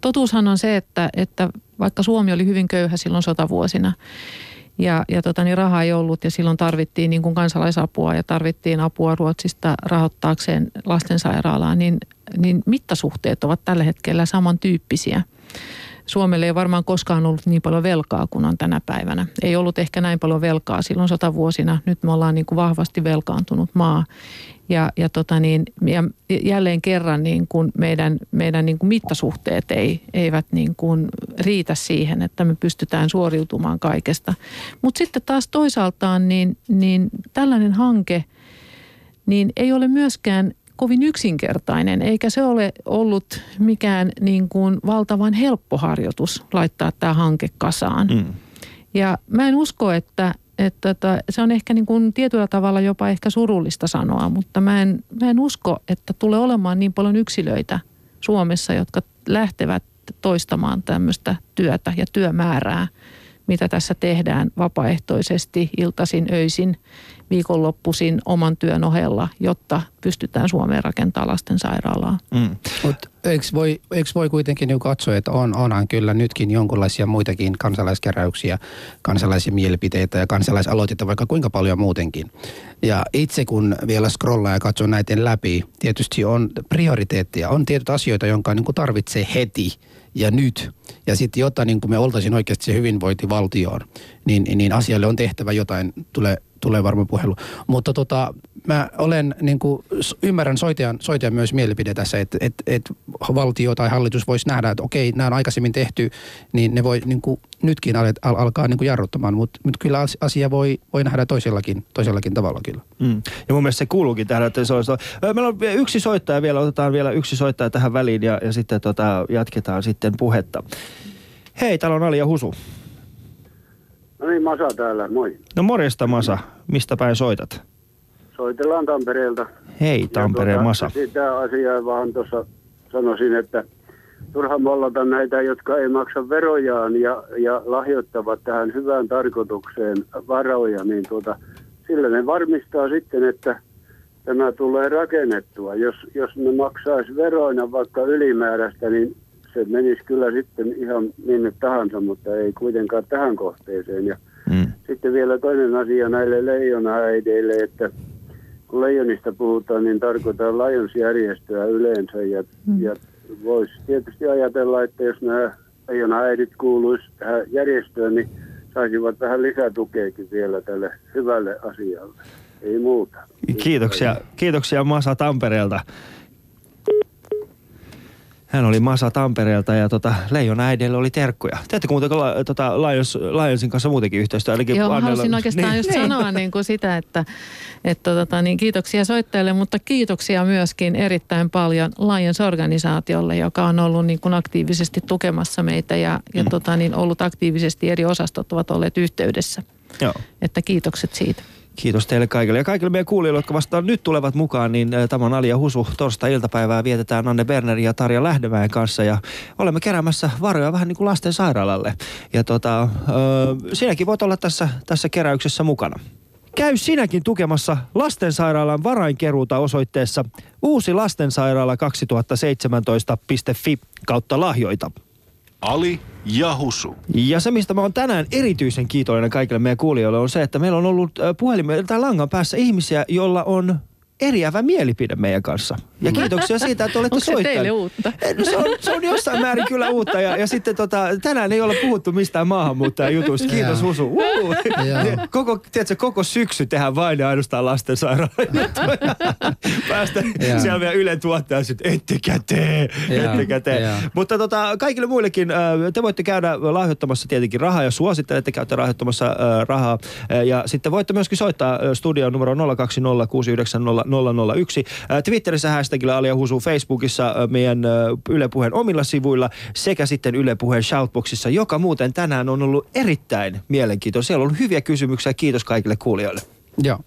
Totuushan on se, että vaikka Suomi oli hyvin köyhä silloin sotavuosina ja rahaa ei ollut ja silloin tarvittiin niin kuin kansalaisapua ja tarvittiin apua Ruotsista rahoittaakseen lastensairaalaa, niin mittasuhteet ovat tällä hetkellä samantyyppisiä. Suomelle ei varmaan koskaan ollut niin paljon velkaa kuin on tänä päivänä. Ei ollut ehkä näin paljon velkaa silloin sotavuosina. Nyt me ollaan niin kuin vahvasti velkaantunut maa. Ja jälleen kerran niin kuin meidän niin kuin mittasuhteet eivät niin kuin riitä siihen, että me pystytään suoriutumaan kaikesta. Mutta sitten taas toisaaltaan niin tällainen hanke niin ei ole myöskään kovin yksinkertainen, eikä se ole ollut mikään niin kuin valtavan helppo harjoitus laittaa tämä hanke kasaan. Mm. Ja mä en usko, että se on ehkä niin kuin tietyllä tavalla jopa ehkä surullista sanoa, mutta mä en usko, että tulee olemaan niin paljon yksilöitä Suomessa, jotka lähtevät toistamaan tämmöistä työtä ja työmäärää, mitä tässä tehdään vapaaehtoisesti, iltaisin, öisin, viikonloppuisin oman työn ohella, jotta pystytään Suomeen rakentamaan lastensairaalaa. Mm. Mutta eikö voi kuitenkin jo katsoa, että onhan kyllä nytkin jonkinlaisia muitakin kansalaiskeräyksiä, kansalaisia mielipiteitä ja kansalaisaloitetta, vaikka kuinka paljon muutenkin. Ja itse kun vielä scrollaa ja katsoo näiden läpi, tietysti on prioriteetteja, on tietyt asioita, jonka niin kuin tarvitsee heti ja nyt. Ja sitten jotain, niin kun me oltaisiin oikeasti se hyvinvointivaltioon, niin asialle on tehtävä jotain, tulee varmaan puhelu. Mutta mä olen, niin kuin, ymmärrän soitajan myös mielipide tässä, että valtio tai hallitus voisi nähdä, että okei, nämä on aikaisemmin tehty, niin ne voi niin kuin, nytkin alkaa niin kuin jarruttamaan. Mutta kyllä asia voi nähdä toisellakin tavalla kyllä. Mm. Ja mun mielestä se kuuluukin tähän, että se olisi... Meillä on yksi soittaja vielä, otetaan vielä yksi soittaja tähän väliin ja sitten jatketaan sitten puhetta. Hei, täällä on Ali ja Husu. No niin, Masa täällä, moi. No morjesta Masa, mistä päin soitat? Soitellaan Tampereelta. Hei Tampereen Masa. Sitä asiaa vaan tuossa sanoisin, että turha mollata näitä, jotka ei maksa verojaan ja lahjoittavat tähän hyvään tarkoitukseen varoja, niin sillä ne varmistaa sitten, että tämä tulee rakennettua. Jos ne maksaisi veroina vaikka ylimääräistä, niin se menisi kyllä sitten ihan minne tahansa, mutta ei kuitenkaan tähän kohteeseen. Ja sitten vielä toinen asia näille leijonaäideille, että kun leijonista puhutaan, niin tarkoitan Lions-järjestöä yleensä. Ja voisi tietysti ajatella, että jos nämä leijonaäidit kuuluisi tähän järjestöön, niin saisivat vähän lisätukeekin vielä tälle hyvälle asialle. Ei muuta. Kiitoksia Masa Tampereelta. Hän oli Masa Tampereelta ja leijonaäideillä oli terkkuja. Teettekö muuten Lionsin kanssa muutenkin yhteistyötä? Ainakin joo, Annella... haluaisin oikeastaan niin, just sanoa niin kuin sitä, että kiitoksia soittajille, mutta kiitoksia myöskin erittäin paljon Lions-organisaatiolle, joka on ollut niin kuin aktiivisesti tukemassa meitä ja ollut aktiivisesti eri osastot ovat olleet yhteydessä. Joo. Että kiitokset siitä. Kiitos teille kaikille. Ja kaikille meidän kuulijoille, jotka vastaan nyt tulevat mukaan, niin tämä on Ali ja Husu. Torstai-iltapäivää vietetään Anne Bernerin ja Tarja Lähdemäen kanssa. Ja olemme keräämässä varoja vähän niin kuin lastensairaalalle. Ja sinäkin voit olla tässä keräyksessä mukana. Käy sinäkin tukemassa lastensairaalan varainkeruuta osoitteessa uusi lastensairaala 2017.fi/lahjoita. Ali ja Husu. Ja se, mistä mä oon tänään erityisen kiitollinen kaikille meidän kuulijoille, on se, että meillä on ollut tai langan päässä ihmisiä, joilla on eriävä mielipide meidän kanssa. Ja kiitoksia siitä, että olette soittaneet. Onko se teille uutta? Se on jossain määrin kyllä uutta. Ja sitten tänään ei ole puhuttu mistään maahanmuuttajajutuista. Kiitos Husu. Koko syksy tehdään vain ja ainoastaan lastensairaalaan. Päästään siellä vielä Ylen tuottajaan, että ettekä tee. Mutta kaikille muillekin, te voitte käydä lahjoittamassa tietenkin rahaa ja suosittelen, että käytte lahjoittamassa rahaa. Ja sitten voitte myöskin soittaa studioon numero 020 690 001. Twitterissä hashtagilla Ali ja Husu, Facebookissa meidän Yle Puheen omilla sivuilla sekä sitten Yle Puheen shoutboxissa, joka muuten tänään on ollut erittäin mielenkiintoista. Siellä on ollut hyviä kysymyksiä. Kiitos kaikille kuulijoille. Joo.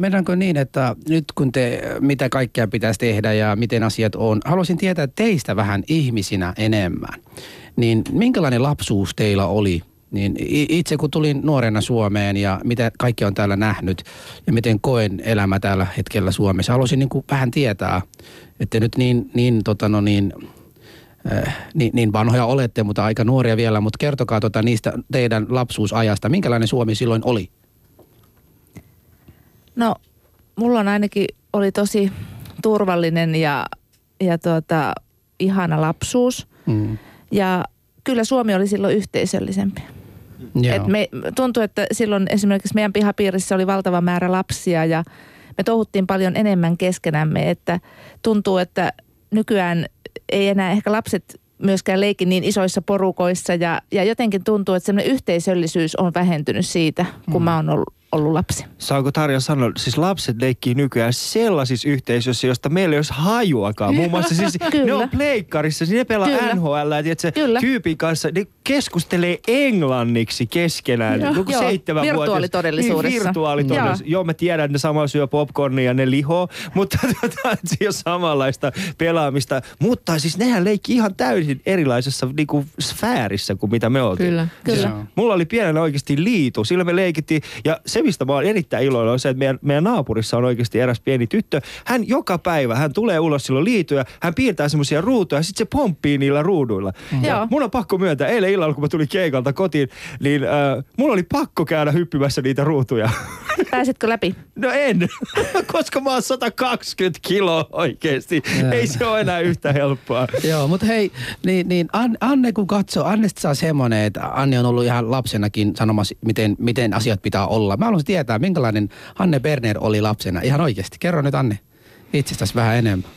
Mennäänkö niin, että nyt kun mitä kaikkea pitäisi tehdä ja miten asiat on, haluaisin tietää teistä vähän ihmisinä enemmän. Niin minkälainen lapsuus teillä oli? Niin itse kun tulin nuorena Suomeen ja mitä kaikki on täällä nähnyt ja miten koen elämä tällä hetkellä Suomessa, haluaisin niin kuin vähän tietää, että nyt niin vanhoja olette, mutta aika nuoria vielä, mutta kertokaa niistä teidän lapsuusajasta, minkälainen Suomi silloin oli? No, mulla on ainakin oli tosi turvallinen ja ihana lapsuus. Ja kyllä Suomi oli silloin yhteisöllisempi. Et me, tuntui, että silloin esimerkiksi meidän pihapiirissä oli valtava määrä lapsia ja me touhuttiin paljon enemmän keskenämme, että tuntuu, että nykyään ei enää ehkä lapset myöskään leiki niin isoissa porukoissa ja jotenkin tuntuu, että semmoinen yhteisöllisyys on vähentynyt siitä, kun mä oon ollut lapsi. Saanko Tarja sanoa, siis lapset leikkii nykyään sellaisissa yhteisöissä, josta meillä ei olisi hajuakaan. Muun muassa siis ne on pleikkarissa, ne pelaa NHL, että tyypin kanssa, ne keskustelee englanniksi keskenään. Joku 7-vuotias. Virtuaalitodellisuudessa. Niin, virtuaalitodellisuudessa. Joo, mä tiedän, että ne samalla syö popcornia ja ne lihoo, mutta se ei ole samanlaista pelaamista. Mutta siis nehän leikkii ihan täysin erilaisessa niinku sfäärissä kuin mitä me oltiin. Kyllä. Mulla oli pienenä oikeasti liitu, sillä me leikittiin ja se, mistä mä oon erittäin iloinen, on se, että meidän naapurissa on oikeasti eräs pieni tyttö. Hän joka päivä, hän tulee ulos silloin liityä, hän piirtää semmoisia ruutuja ja sit se pomppii niillä ruuduilla. Ja mun on pakko myöntää, eilen illalla kun mä tulin keikalta kotiin, niin mulla oli pakko käydä hyppimässä niitä ruutuja. Pääsitkö läpi? No en, koska mä oon 120 kiloa oikeesti. Ei se ole enää yhtä helppoa. Joo, mutta hei, niin Anne kun katsoo, Annesta saa semmoinen, että Anne on ollut ihan lapsenakin sanomassa, miten asiat pitää olla. Mä haluaisin tietää, minkälainen Anne Berner oli lapsena. Ihan oikeasti. Kerro nyt Anne itsestäsi vähän enemmän.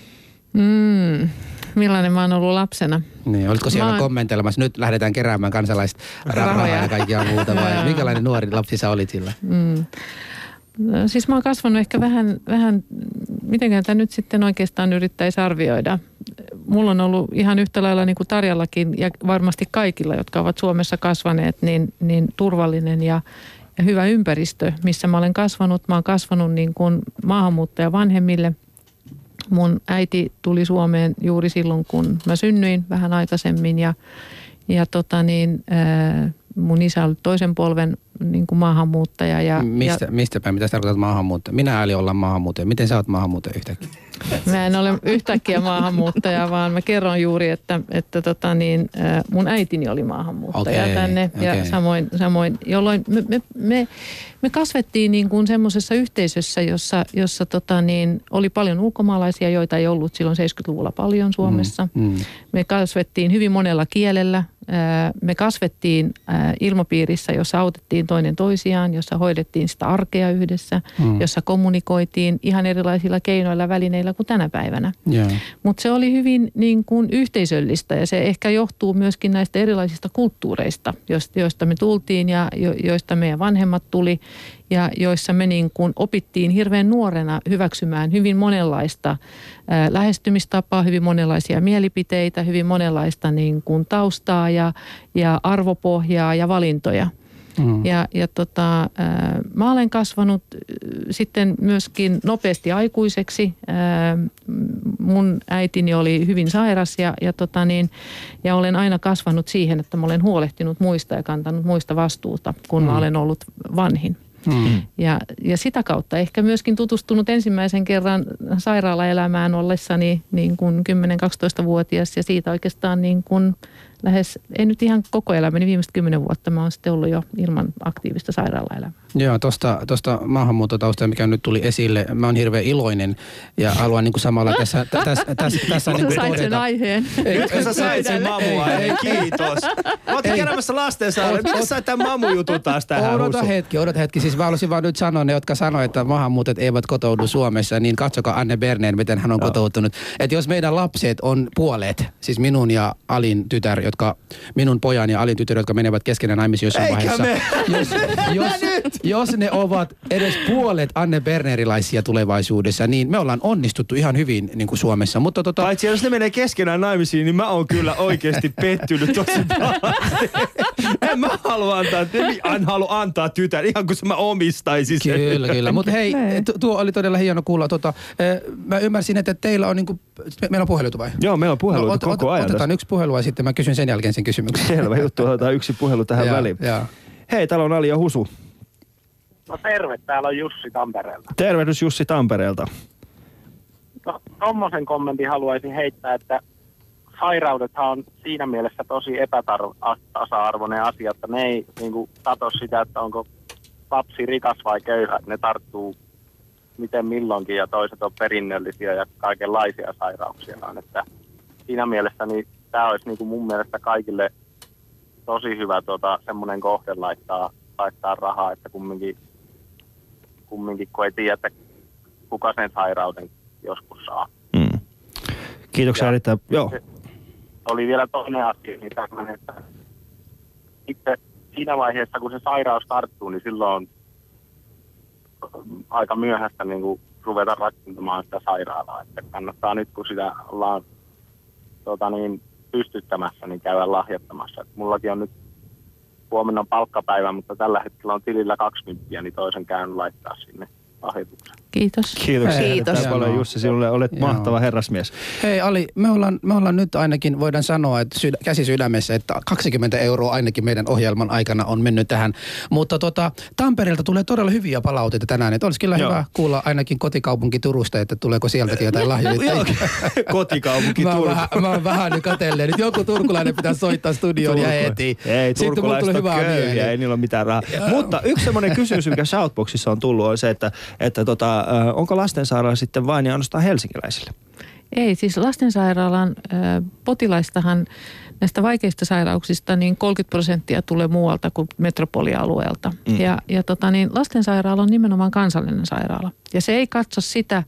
Millainen mä oon ollut lapsena? Niin, olitko siellä kommentelemassa? Nyt lähdetään keräämään kansalaiset rahaa ja kaikkia muuta. Vai minkälainen nuori lapsi sä olit sillä? No, siis mä oon kasvanut ehkä vähän mitenkään tämä nyt sitten oikeastaan yrittäisi arvioida. Mulla on ollut ihan yhtä lailla niin kuin Tarjallakin ja varmasti kaikilla, jotka ovat Suomessa kasvaneet, niin turvallinen ja hyvä ympäristö, missä mä olen kasvanut. Mä oon kasvanut niin kuin maahanmuuttajavanhemmille. Mun äiti tuli Suomeen juuri silloin, kun mä synnyin vähän aikaisemmin. Ja mun isä oli toisen polven niin kuin maahanmuuttaja. Mistäpä? Mitä sä tarkoitat maahanmuuttaja? Minä älin olla maahanmuuttaja. Miten sä oot maahanmuuttaja yhtäkkiä? Mä en ole yhtäkkiä maahanmuuttaja, vaan mä kerron juuri, että mun äitini oli maahanmuuttaja tänne. Okay. Ja samoin jolloin me kasvettiin niin kuin semmoisessa yhteisössä, jossa oli paljon ulkomaalaisia, joita ei ollut silloin 70-luvulla paljon Suomessa. Me kasvettiin hyvin monella kielellä. Me kasvettiin ilmapiirissä, jossa autettiin toinen toisiaan, jossa hoidettiin sitä arkea yhdessä, jossa kommunikoitiin ihan erilaisilla keinoilla ja välineillä kuin tänä päivänä. Mutta se oli hyvin niin kuin yhteisöllistä ja se ehkä johtuu myöskin näistä erilaisista kulttuureista, joista me tultiin ja joista meidän vanhemmat tuli ja joissa me niin kuin opittiin hirveän nuorena hyväksymään hyvin monenlaista lähestymistapaa, hyvin monenlaisia mielipiteitä, hyvin monenlaista niin kuin taustaa ja arvopohjaa ja valintoja. Mä olen kasvanut sitten myöskin nopeasti aikuiseksi. Mun äitini oli hyvin sairas ja olen aina kasvanut siihen, että mä olen huolehtinut muista ja kantanut muista vastuuta, kun mä olen ollut vanhin. Ja sitä kautta ehkä myöskin tutustunut ensimmäisen kerran sairaalaelämään ollessani niin kuin 10-12-vuotias ja siitä oikeastaan niin kuin lähes, ei nyt ihan koko elämäni, viimeiset 10 vuotta mä oon sitten ollut jo ilman aktiivista sairaalaelämää. Joo, tuosta maahanmuuttotausta, mikä nyt tuli esille, mä oon hirveän iloinen ja haluan niin kuin samalla tässä niin kuin sait sen aiheen. Nyt sä sait sen mamuaiheen, kiitos. Mä otin keräämässä lastensairaalaan, miten sait tämän mamujutun taas tähän? Odota hetki. Siis mä halusin vaan nyt sanoa ne, jotka sanoo, että maahanmuuttajat eivät kotoudu Suomessa, niin katsokaa Anne Berner, miten hän on kotoutunut. Että jos meidän lapset on puolet, siis minun ja Alin tytär, jotka, minun pojan ja Alin tytär, jotka menevät keskenään naimisiin jossain vaiheessa. Jos ne ovat edes puolet Anne Bernerilaisia tulevaisuudessa, niin me ollaan onnistuttu ihan hyvin niin kuin Suomessa. Mutta paitsi jos ne menee keskenään naimisiin, niin mä oon kyllä oikeasti pettynyt tosi pahasti. En mä halua antaa, tytär, ihan kuin mä omistaisin sen. Kyllä. Mutta hei, tuo oli todella hieno kuulla. Mä ymmärsin, että teillä on niin kuin, meillä on puheluita vai? Joo, meillä on puheluita koko ajan. Otetaan yksi puhelu ja sitten mä kysyn sen jälkeen sen kysymyksen. Selvä juttu, otetaan yksi puhelu tähän väliin. Hei, täällä on Ali ja Husu. No terve, täällä on Jussi Tampereelta. Tervehdys Jussi Tampereelta. No tommosen kommentin haluaisin heittää, että sairaudethan on siinä mielessä tosi epätasa-arvoinen asia, että ne ei niinku kato sitä, että onko lapsi rikas vai köyhä. Ne tarttuu miten milloinkin ja toiset on perinnöllisiä ja kaikenlaisia sairauksia on. Että siinä mielessä niin tämä olisi niin kuin mun mielestä kaikille tosi hyvä semmoinen kohde laittaa rahaa, että kumminkin kun ei tiedä, että kuka sen sairauden joskus saa. Mm. Kiitoksia erittäin. Joo. Oli vielä toinen asia, mitä mä itse siinä vaiheessa, kun se sairaus tarttuu, niin silloin on aika myöhäistä niin kuin ruveta rakentamaan sitä sairaalaa. Että kannattaa nyt, kun sitä ollaan pystyttämässä, niin käydä lahjattamassa. Et mullakin on nyt, huomenna on palkkapäivä, mutta tällä hetkellä on tilillä 20, niin toisen käyn laittaa sinne lahjoituksen. Kiitos. Kiitos. Paljon, Jussi, sinulle olet mahtava herrasmies. Hei Ali, me ollaan nyt ainakin, voidaan sanoa, että käsi sydämessä, että 20 € ainakin meidän ohjelman aikana on mennyt tähän. Mutta Tampereelta tulee todella hyviä palautetta tänään, että olisi kyllä hyvä kuulla ainakin kotikaupunki Turusta, että tuleeko sieltäkin jotain lahjoittajia. Kotikaupunki Turusta. Mä oon vähän nyt katselleen, nyt joku turkulainen pitää soittaa studioon ja heti. Ei, turkulaiset on köyhiä, ei niillä ole mitään rahaa. Mutta yksi semmoinen kysymys, mikä Shoutboxissa on tullut, on se, että onko lastensairaala sitten vain ja ainoastaan helsinkiläisille? Ei, siis lastensairaalan potilaistahan näistä vaikeista sairauksista niin 30% tulee muualta kuin metropolialueelta. Mm. Ja lastensairaala on nimenomaan kansallinen sairaala. Ja se ei katso sitä,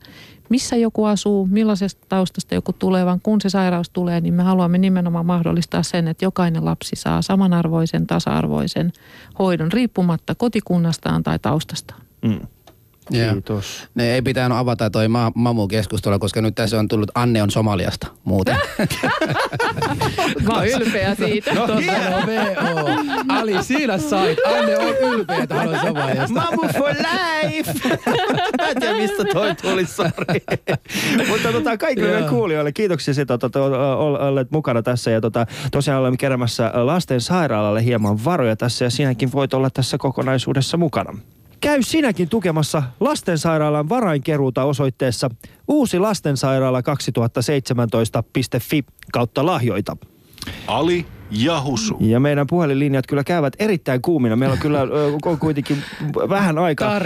missä joku asuu, millaisesta taustasta joku tulee, vaan kun se sairaus tulee, niin me haluamme nimenomaan mahdollistaa sen, että jokainen lapsi saa samanarvoisen, tasa-arvoisen hoidon riippumatta kotikunnastaan tai taustastaan. Mm. Yeah. Kiitos. Ne ei pitänyt avata toi mamu-keskustelu, koska nyt tässä on tullut Anne on Somaliasta muuten. Mä oon ylpeä siitä. No Ali, siinä sait. Anne on ylpeä, että hän on Somaliasta. Mamu for life! Mä en tiedä, mistä toi tuli, sori. Mutta kaikille kuulijoille, kiitoksia siitä, että olet mukana tässä. Ja tosiaan olemme keräämässä lasten sairaalalle hieman varoja tässä ja sinäkin voit olla tässä kokonaisuudessa mukana. Käy sinäkin tukemassa lastensairaalan varainkeruuta osoitteessa uusi lastensairaala 2017.fi/lahjoita. Ali ja Husu. Ja meidän puhelinlinjat kyllä käyvät erittäin kuumina. Meillä on kyllä kuitenkin vähän aikaa.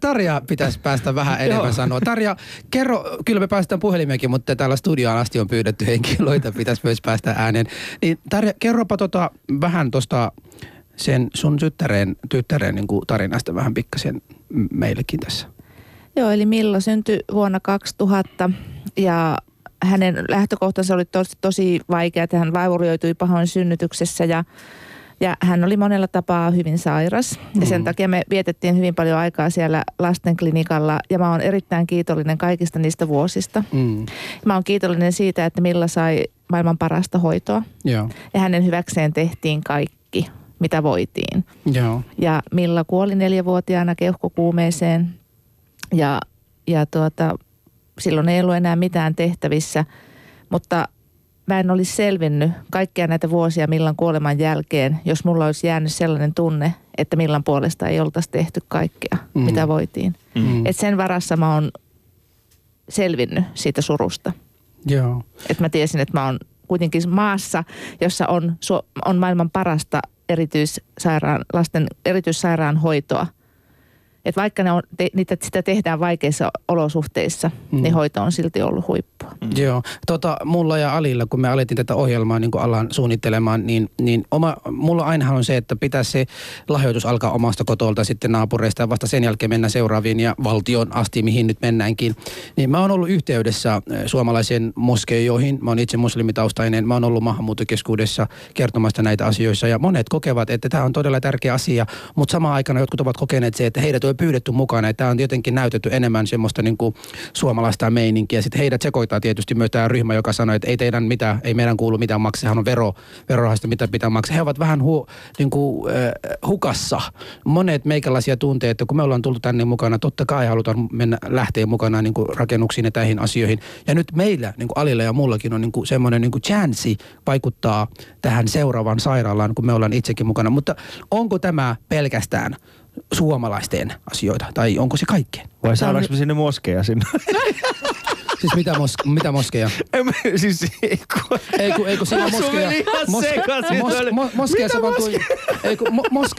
Tarja pitäisi päästä vähän enemmän sanoa. Tarja, kerro, kyllä me päästään puhelimiakin, mutta täällä studioon asti on pyydetty henkilöitä, pitäisi myös päästä ääneen. Niin Tarja, kerropa vähän tuosta sen sun tyttären niin kuin tarinasta vähän pikkasen meillekin tässä. Joo, eli Milla syntyi vuonna 2000 ja hänen lähtökohtansa oli tosi vaikea, että hän vaurioitui pahoin synnytyksessä ja hän oli monella tapaa hyvin sairas. Ja sen takia me vietettiin hyvin paljon aikaa siellä lastenklinikalla ja mä oon erittäin kiitollinen kaikista niistä vuosista. Mä oon kiitollinen siitä, että Milla sai maailman parasta hoitoa ja hänen hyväkseen tehtiin kaikki, mitä voitiin. Joo. Ja Milla kuoli 4-vuotiaana keuhkokuumeeseen ja silloin ei ollut enää mitään tehtävissä, mutta mä en olisi selvinnyt kaikkia näitä vuosia Millan kuoleman jälkeen, jos mulla olisi jäänyt sellainen tunne, että Millan puolesta ei oltaisi tehty kaikkea, mitä voitiin. Et sen varassa mä oon selvinnyt siitä surusta. Joo. Et mä tiesin, että mä oon kuitenkin maassa, jossa on maailman parasta erityissairaanhoitoa. Että vaikka sitä tehdään vaikeissa olosuhteissa, niin hoito on silti ollut huippua. Joo. Mulla ja Alilla, kun me alettiin tätä ohjelmaa niin kun alan suunnittelemaan, niin mulla ainahan on se, että pitäisi se lahjoitus alkaa omasta kotolta sitten naapureista ja vasta sen jälkeen mennä seuraaviin ja valtion asti, mihin nyt mennäänkin. Niin mä oon ollut yhteydessä suomalaisiin moskeijoihin. Mä oon itse muslimitaustainen. Mä oon ollut maahanmuuttokeskuudessa kertomasta näitä asioissa ja monet kokevat, että tämä on todella tärkeä asia, mutta samaan aikana jotkut ovat kokeneet se, että heidät pyydetty mukana, että tämä on jotenkin näytetty enemmän semmoista niin kuin suomalaista meininkiä. Sitten heidät sekoittaa tietysti myös tämä ryhmä, joka sanoi, että ei meidän kuulu mitään maksaa, sehän on verorahoista, mitä pitää maksaa. He ovat vähän hukassa. Monet meikälaisia tuntee, että kun me ollaan tullut tänne mukana, totta kai halutaan lähteä mukana niin kuin rakennuksiin ja täihin asioihin. Ja nyt meillä, niin kuin Alilla ja mullakin, on niin kuin semmoinen niin kuin chanssi vaikuttaa tähän seuraavaan sairaalaan, kun me ollaan itsekin mukana. Mutta onko tämä pelkästään suomalaisten asioita, tai onko se kaikkeen? Vai saadaanko me sinne moskeja sinne? Siis mitä moskeja? Siis ei kun siellä moskeja.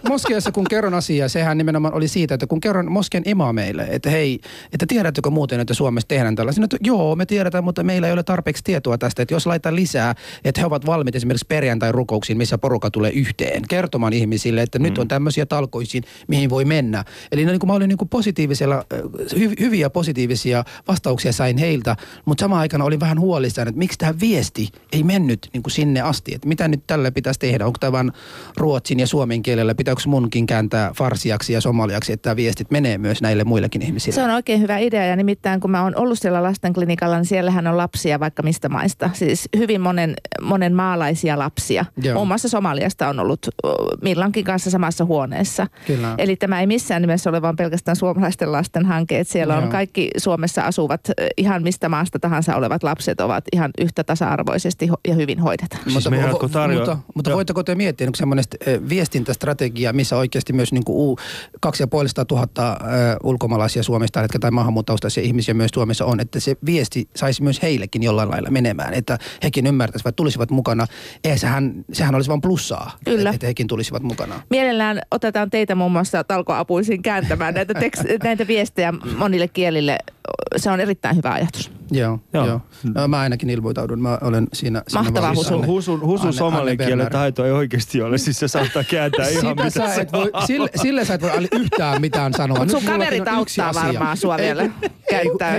Moskeassa kun kerron asiaa, sehän nimenomaan oli siitä, että kun kerron mosken imaameille, että hei, että tiedättekö muuten, että Suomessa tehdään tällaisia, että joo, me tiedetään, mutta meillä ei ole tarpeeksi tietoa tästä, että jos laitan lisää, että he ovat valmiit esimerkiksi perjantai-rukouksiin, missä porukka tulee yhteen, kertomaan ihmisille, että nyt on tämmöisiä talkoisiin, mihin voi mennä. Eli niin kuin mä olin niin kuin positiivisella, hyviä positiivisia vastauksia sain heiltä, mutta samaan aikana olin vähän huolissaan, että miksi tämä viesti ei mennyt niin kuin sinne asti. Että mitä nyt tällä pitäisi tehdä? Onko tämä vain ruotsin ja suomen kielellä? Pitääkö munkin kääntää farsiaksi ja somaliaksi, että tämä viestit menee myös näille muillekin ihmisille? Se on oikein hyvä idea ja nimittäin kun mä oon ollut siellä lastenklinikalla, niin siellähän on lapsia vaikka mistä maista. Siis hyvin monen maalaisia lapsia. Joo. Muun muassa Somaliasta on ollut Millankin kanssa samassa huoneessa. Kyllä. Eli tämä ei missään nimessä ole vaan pelkästään suomalaisten lasten hanke. Että siellä on kaikki Suomessa asuvat ihan mistä maasta tahansa olevat lapset ovat ihan yhtä tasa-arvoisesti ja hyvin hoidetaan. Siis mutta voitteko te miettiä niin semmoinen viestintästrategia, missä oikeasti myös niin 250 000 ulkomaalaisia Suomesta tai maahanmuuttaustaisia ihmisiä myös Suomessa on, että se viesti saisi myös heillekin jollain lailla menemään, että hekin ymmärtäisivät, tulisivat mukana. Sehän olisi vain plussaa, että hekin tulisivat mukana. Mielellään otetaan teitä muun muassa talkoapuisiin kääntämään näitä viestejä monille kielille. Se on erittäin hyvä ajatus. Joo. No, mä ainakin ilmoitaudun. Mä olen siinä mahtavaa HUSun. HUSun somalin kielen taito ei oikeasti ole. Siis se saattaa kääntää ihan mitä sille sä et voi yhtään mitään sanoa. Nyt sun kaverit auttaa varmaan sua vielä kääntää.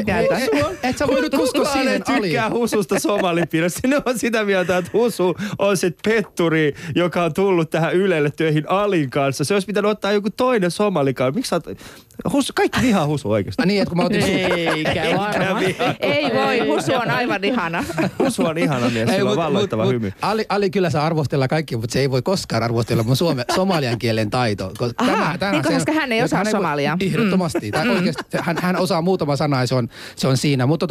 Et sä voi nyt uskoa siihen, Ali. Tykkää HUSusta somalin piirissä. Ne on sitä mieltä, että HUSu on se petturi, joka on tullut tähän Ylelle töihin Alin kanssa. Se olisi pitänyt ottaa joku toinen somalikaan. Miksi sä oot... Kaikki vihaa HUSu oikeasti. Niin, että kun mä otin... Eikä varmaan. Ei voi, HUSu on aivan ihana. HUSu on ihana mies, sillä on valloittava hymy. Ali kyllä saa arvostella kaikki, mutta se ei voi koskaan arvostella mun somalian kielen taito. Koska hän ei osaa somaliaa. Ehdottomasti. Hän osaa muutama sana ja se on siinä. Mutta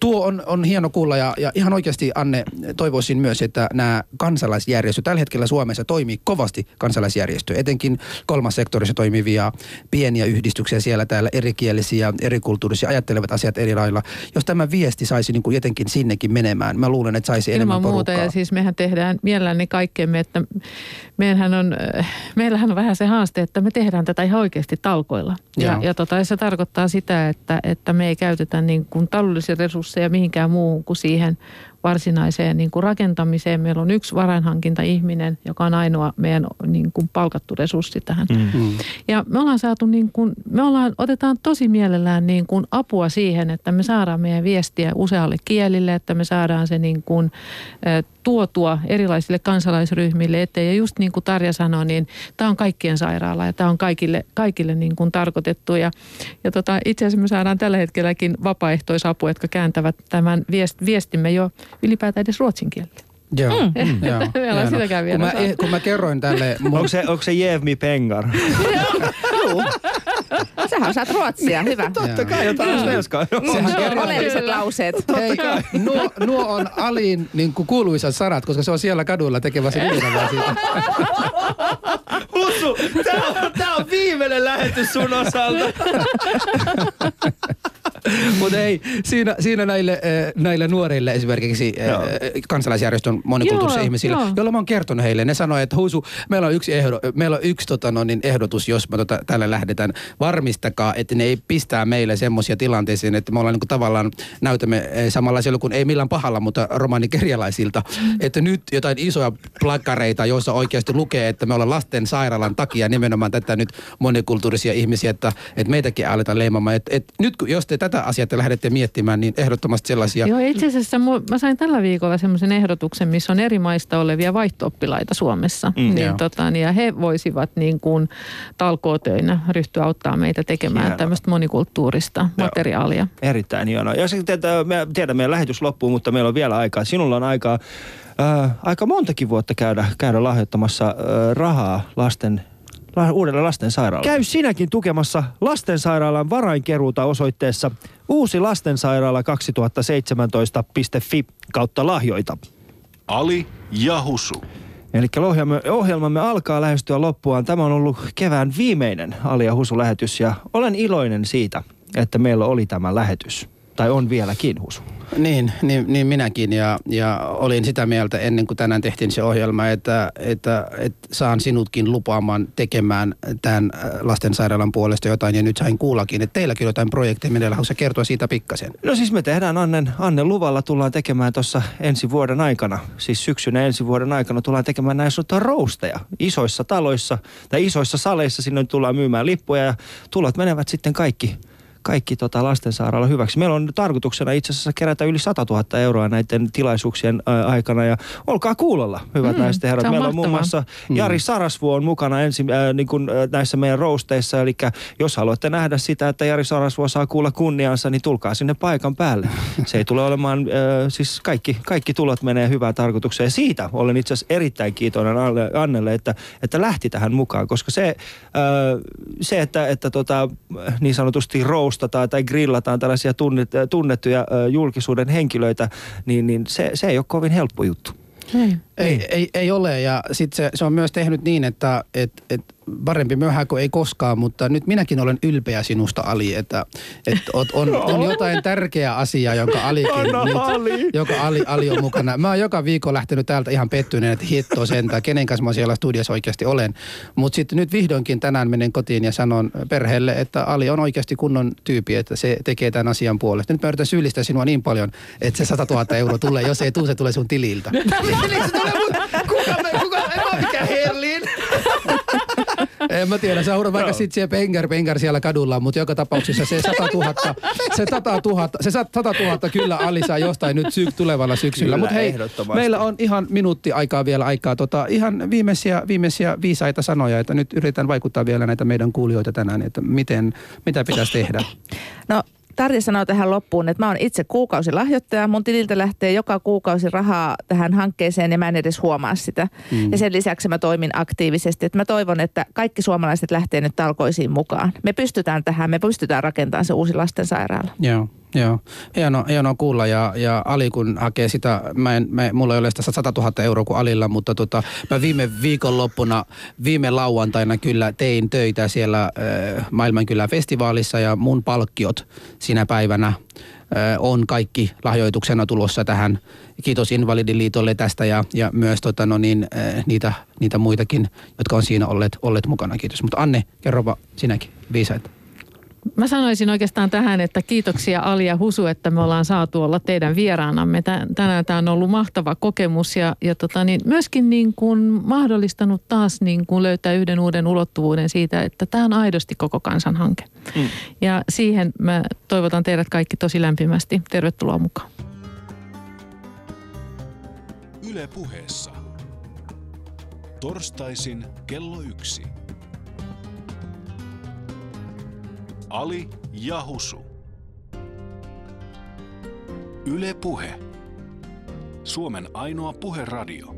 tuo on hieno kuulla ja ihan oikeasti Anne toivoisin myös, että nämä kansalaisjärjestöt, tällä hetkellä Suomessa toimii kovasti kansalaisjärjestöjä, etenkin kolmas sektorissa toimivia pieniä yhdistyksiä siellä täällä erikielisiä, erikulttuurisia, ajattelevat asiat eri lailla. Jos tämä viesti saisi niin kuin jotenkin sinnekin menemään, mä luulen, että saisi enemmän porukkaa. Muuta, ja siis mehän tehdään mielelläni kaikkemme, että meillähän on vähän se haaste, että me tehdään tätä ihan oikeasti talkoilla. Ja se tarkoittaa sitä, että me ei käytetä niin kuin taloudellisia resursseja mihinkään muuhun kuin siihen varsinaiseen niin kuin rakentamiseen. Meillä on yksi varainhankintaihminen, joka on ainoa meidän niin kuin palkattu resurssi tähän. Mm-hmm. Ja me ollaan saatu niin kuin, otetaan tosi mielellään niin kuin apua siihen, että me saadaan meidän viestiä usealle kielille, että me saadaan se niin kuin tuotua erilaisille kansalaisryhmille eteen. Ja just niin kuin Tarja sanoi, niin tämä on kaikkien sairaala ja tämä on kaikille niin kuin tarkoitettu. Ja itse asiassa me saadaan tällä hetkelläkin vapaaehtoisapua, jotka kääntävät tämän viestimme jo ylipäätään edes ruotsin kielellä. Joo. Meillä on sitäkään vielä. Kun mä kerroin tälle... Onko se Jev mi pengar? Joo. Sähän osaat ruotsia, hyvä. Totta kai, jotain svenskaa. Sehän on oleelliset lauseet. Hei, nuo on Alin niin kuin kuuluisat sarat, koska se on siellä kadulla tekemässä viimeinen siitä. HUSu, tää on viimeinen lähetys sun osalta. Mutta ei, siinä näille nuorille esimerkiksi kansalaisjärjestön monikulttuurisia ihmisille, joilla mä oon kertonut heille. Ne sanoi, että HUSu, meillä on yksi ehdotus, jos me tällä lähdetään. Varmistakaa, että ne ei pistää meille semmoisia tilanteisiin, että me ollaan niin kuin tavallaan näytämme samanlaisella kuin ei millään pahalla, mutta romanikerjalaisilta. Että nyt jotain isoja plakkareita, joissa oikeasti lukee, että me ollaan lasten sairaalan takia nimenomaan tätä nyt monikulttuurisia ihmisiä, että meitäkin aletaan leimaamaan. Että nyt jos te tätä asiaa te lähdette miettimään, niin ehdottomasti sellaisia. Joo, itse asiassa mä sain tällä viikolla semmoisen ehdotuksen, missä on eri maista olevia vaihto-oppilaita Suomessa. Ja he voisivat niin kuin talkootöinä ryhtyä auttaa meitä tekemään tämmöistä monikulttuurista materiaalia. Erittäin hienoa. Ja meidän lähetys loppuu, mutta meillä on vielä aikaa. Sinulla on aikaa aika montakin vuotta käydä lahjoittamassa rahaa uudelle lastensairaalalle. Käy sinäkin tukemassa lastensairaalan varainkeruuta osoitteessa uusi lastensairaala 2017.fi / lahjoita. Ali ja HUSu. Eli ohjelmamme alkaa lähestyä loppuaan. Tämä on ollut kevään viimeinen Ali ja HUSu-lähetys ja olen iloinen siitä, että meillä oli tämä lähetys. Tai on vieläkin HUS. Niin minäkin ja olin sitä mieltä ennen kuin tänään tehtiin se ohjelma, että saan sinutkin lupaamaan tekemään tämän lastensairaalan puolesta jotain ja nyt sain kuullakin, että teilläkin on jotain projekteja, minä haluaisin kertoa siitä pikkasen. No siis me tehdään Annen luvalla, tullaan tekemään tuossa ensi vuoden aikana, siis syksynä ensi vuoden aikana tullaan tekemään näin sanotaan rousteja isoissa taloissa tai isoissa saleissa, sinne tullaan myymään lippuja ja tulot menevät sitten kaikki lastensairaala hyväksi. Meillä on tarkoituksena itse asiassa kerätä yli 100 000 euroa näiden tilaisuuksien aikana ja olkaa kuulolla, hyvät naiset ja herrat. Meillä on muun muassa Jari Sarasvuo on mukana näissä meidän rousteissa, eli jos haluatte nähdä sitä, että Jari Sarasvuo saa kuulla kunniansa, niin tulkaa sinne paikan päälle. Se ei tule olemaan, siis kaikki tulot menee hyvään tarkoitukseen ja siitä olen itse asiassa erittäin kiitollinen Annelle, että lähti tähän mukaan, koska se että niin sanotusti tai grillataan tällaisia tunnettuja julkisuuden henkilöitä, niin se ei ole kovin helppo juttu. Ei ole, ja sitten se on myös tehnyt niin, että parempi myöhään kuin ei koskaan, mutta nyt minäkin olen ylpeä sinusta, Ali, että on jotain tärkeää asiaa, jonka Ali on mukana. Mä oon joka viikko lähtenyt täältä ihan pettyneen, että hitto sentään, kenen kanssa mä siellä studiossa oikeasti olen. Mutta sitten nyt vihdoinkin tänään menen kotiin ja sanon perheelle, että Ali on oikeasti kunnon tyyppi, että se tekee tämän asian puolesta. Nyt mä yritän syyllistää sinua niin paljon, että se 100 000 euroa tulee, jos ei tule, se tulee sun tililtä. Kuka mikä Herlin? En mä tiedä, sä huudat vaikka sit siellä pengar siellä kadulla, mutta joka tapauksessa se 100 000 kyllä Ali saa jostain nyt tulevalla syksyllä. Mutta hei, meillä on ihan minuutti aikaa vielä ihan viimeisiä viisaita sanoja, että nyt yritän vaikuttaa vielä näitä meidän kuulijoita tänään, että mitä pitäisi tehdä. No. Tarja sanoo tähän loppuun, että mä oon itse kuukausilahjoittaja. Mun tililtä lähtee joka kuukausi rahaa tähän hankkeeseen ja mä en edes huomaa sitä. Ja sen lisäksi mä toimin aktiivisesti. Että mä toivon, että kaikki suomalaiset lähtee nyt talkoisiin mukaan. Me pystytään tähän, me pystytään rakentamaan se uusi lastensairaala. Joo. Hienoa kuulla ja Ali kun hakee sitä, mulla ei ole sitä 100 000 euroa kuin Alilla, mutta mä viime lauantaina kyllä tein töitä siellä Maailmankylän festivaalissa ja mun palkkiot sinä päivänä on kaikki lahjoituksena tulossa tähän. Kiitos Invalidiliitolle tästä ja myös niitä muitakin, jotka on siinä olleet mukana. Kiitos. Mutta Anne, kerropa sinäkin viisaita. Mä sanoisin oikeastaan tähän, että kiitoksia Ali ja HUSU, että me ollaan saatu olla teidän vieraanamme. Tänään tämä on ollut mahtava kokemus ja myöskin niin kuin mahdollistanut taas niin kuin löytää yhden uuden ulottuvuuden siitä, että tämä on aidosti koko kansan hanke. Ja siihen mä toivotan teidät kaikki tosi lämpimästi. Tervetuloa mukaan. Yle Puheessa. Torstaisin kello 1. Ali ja HUSU. Yle Puhe. Suomen ainoa puheradio.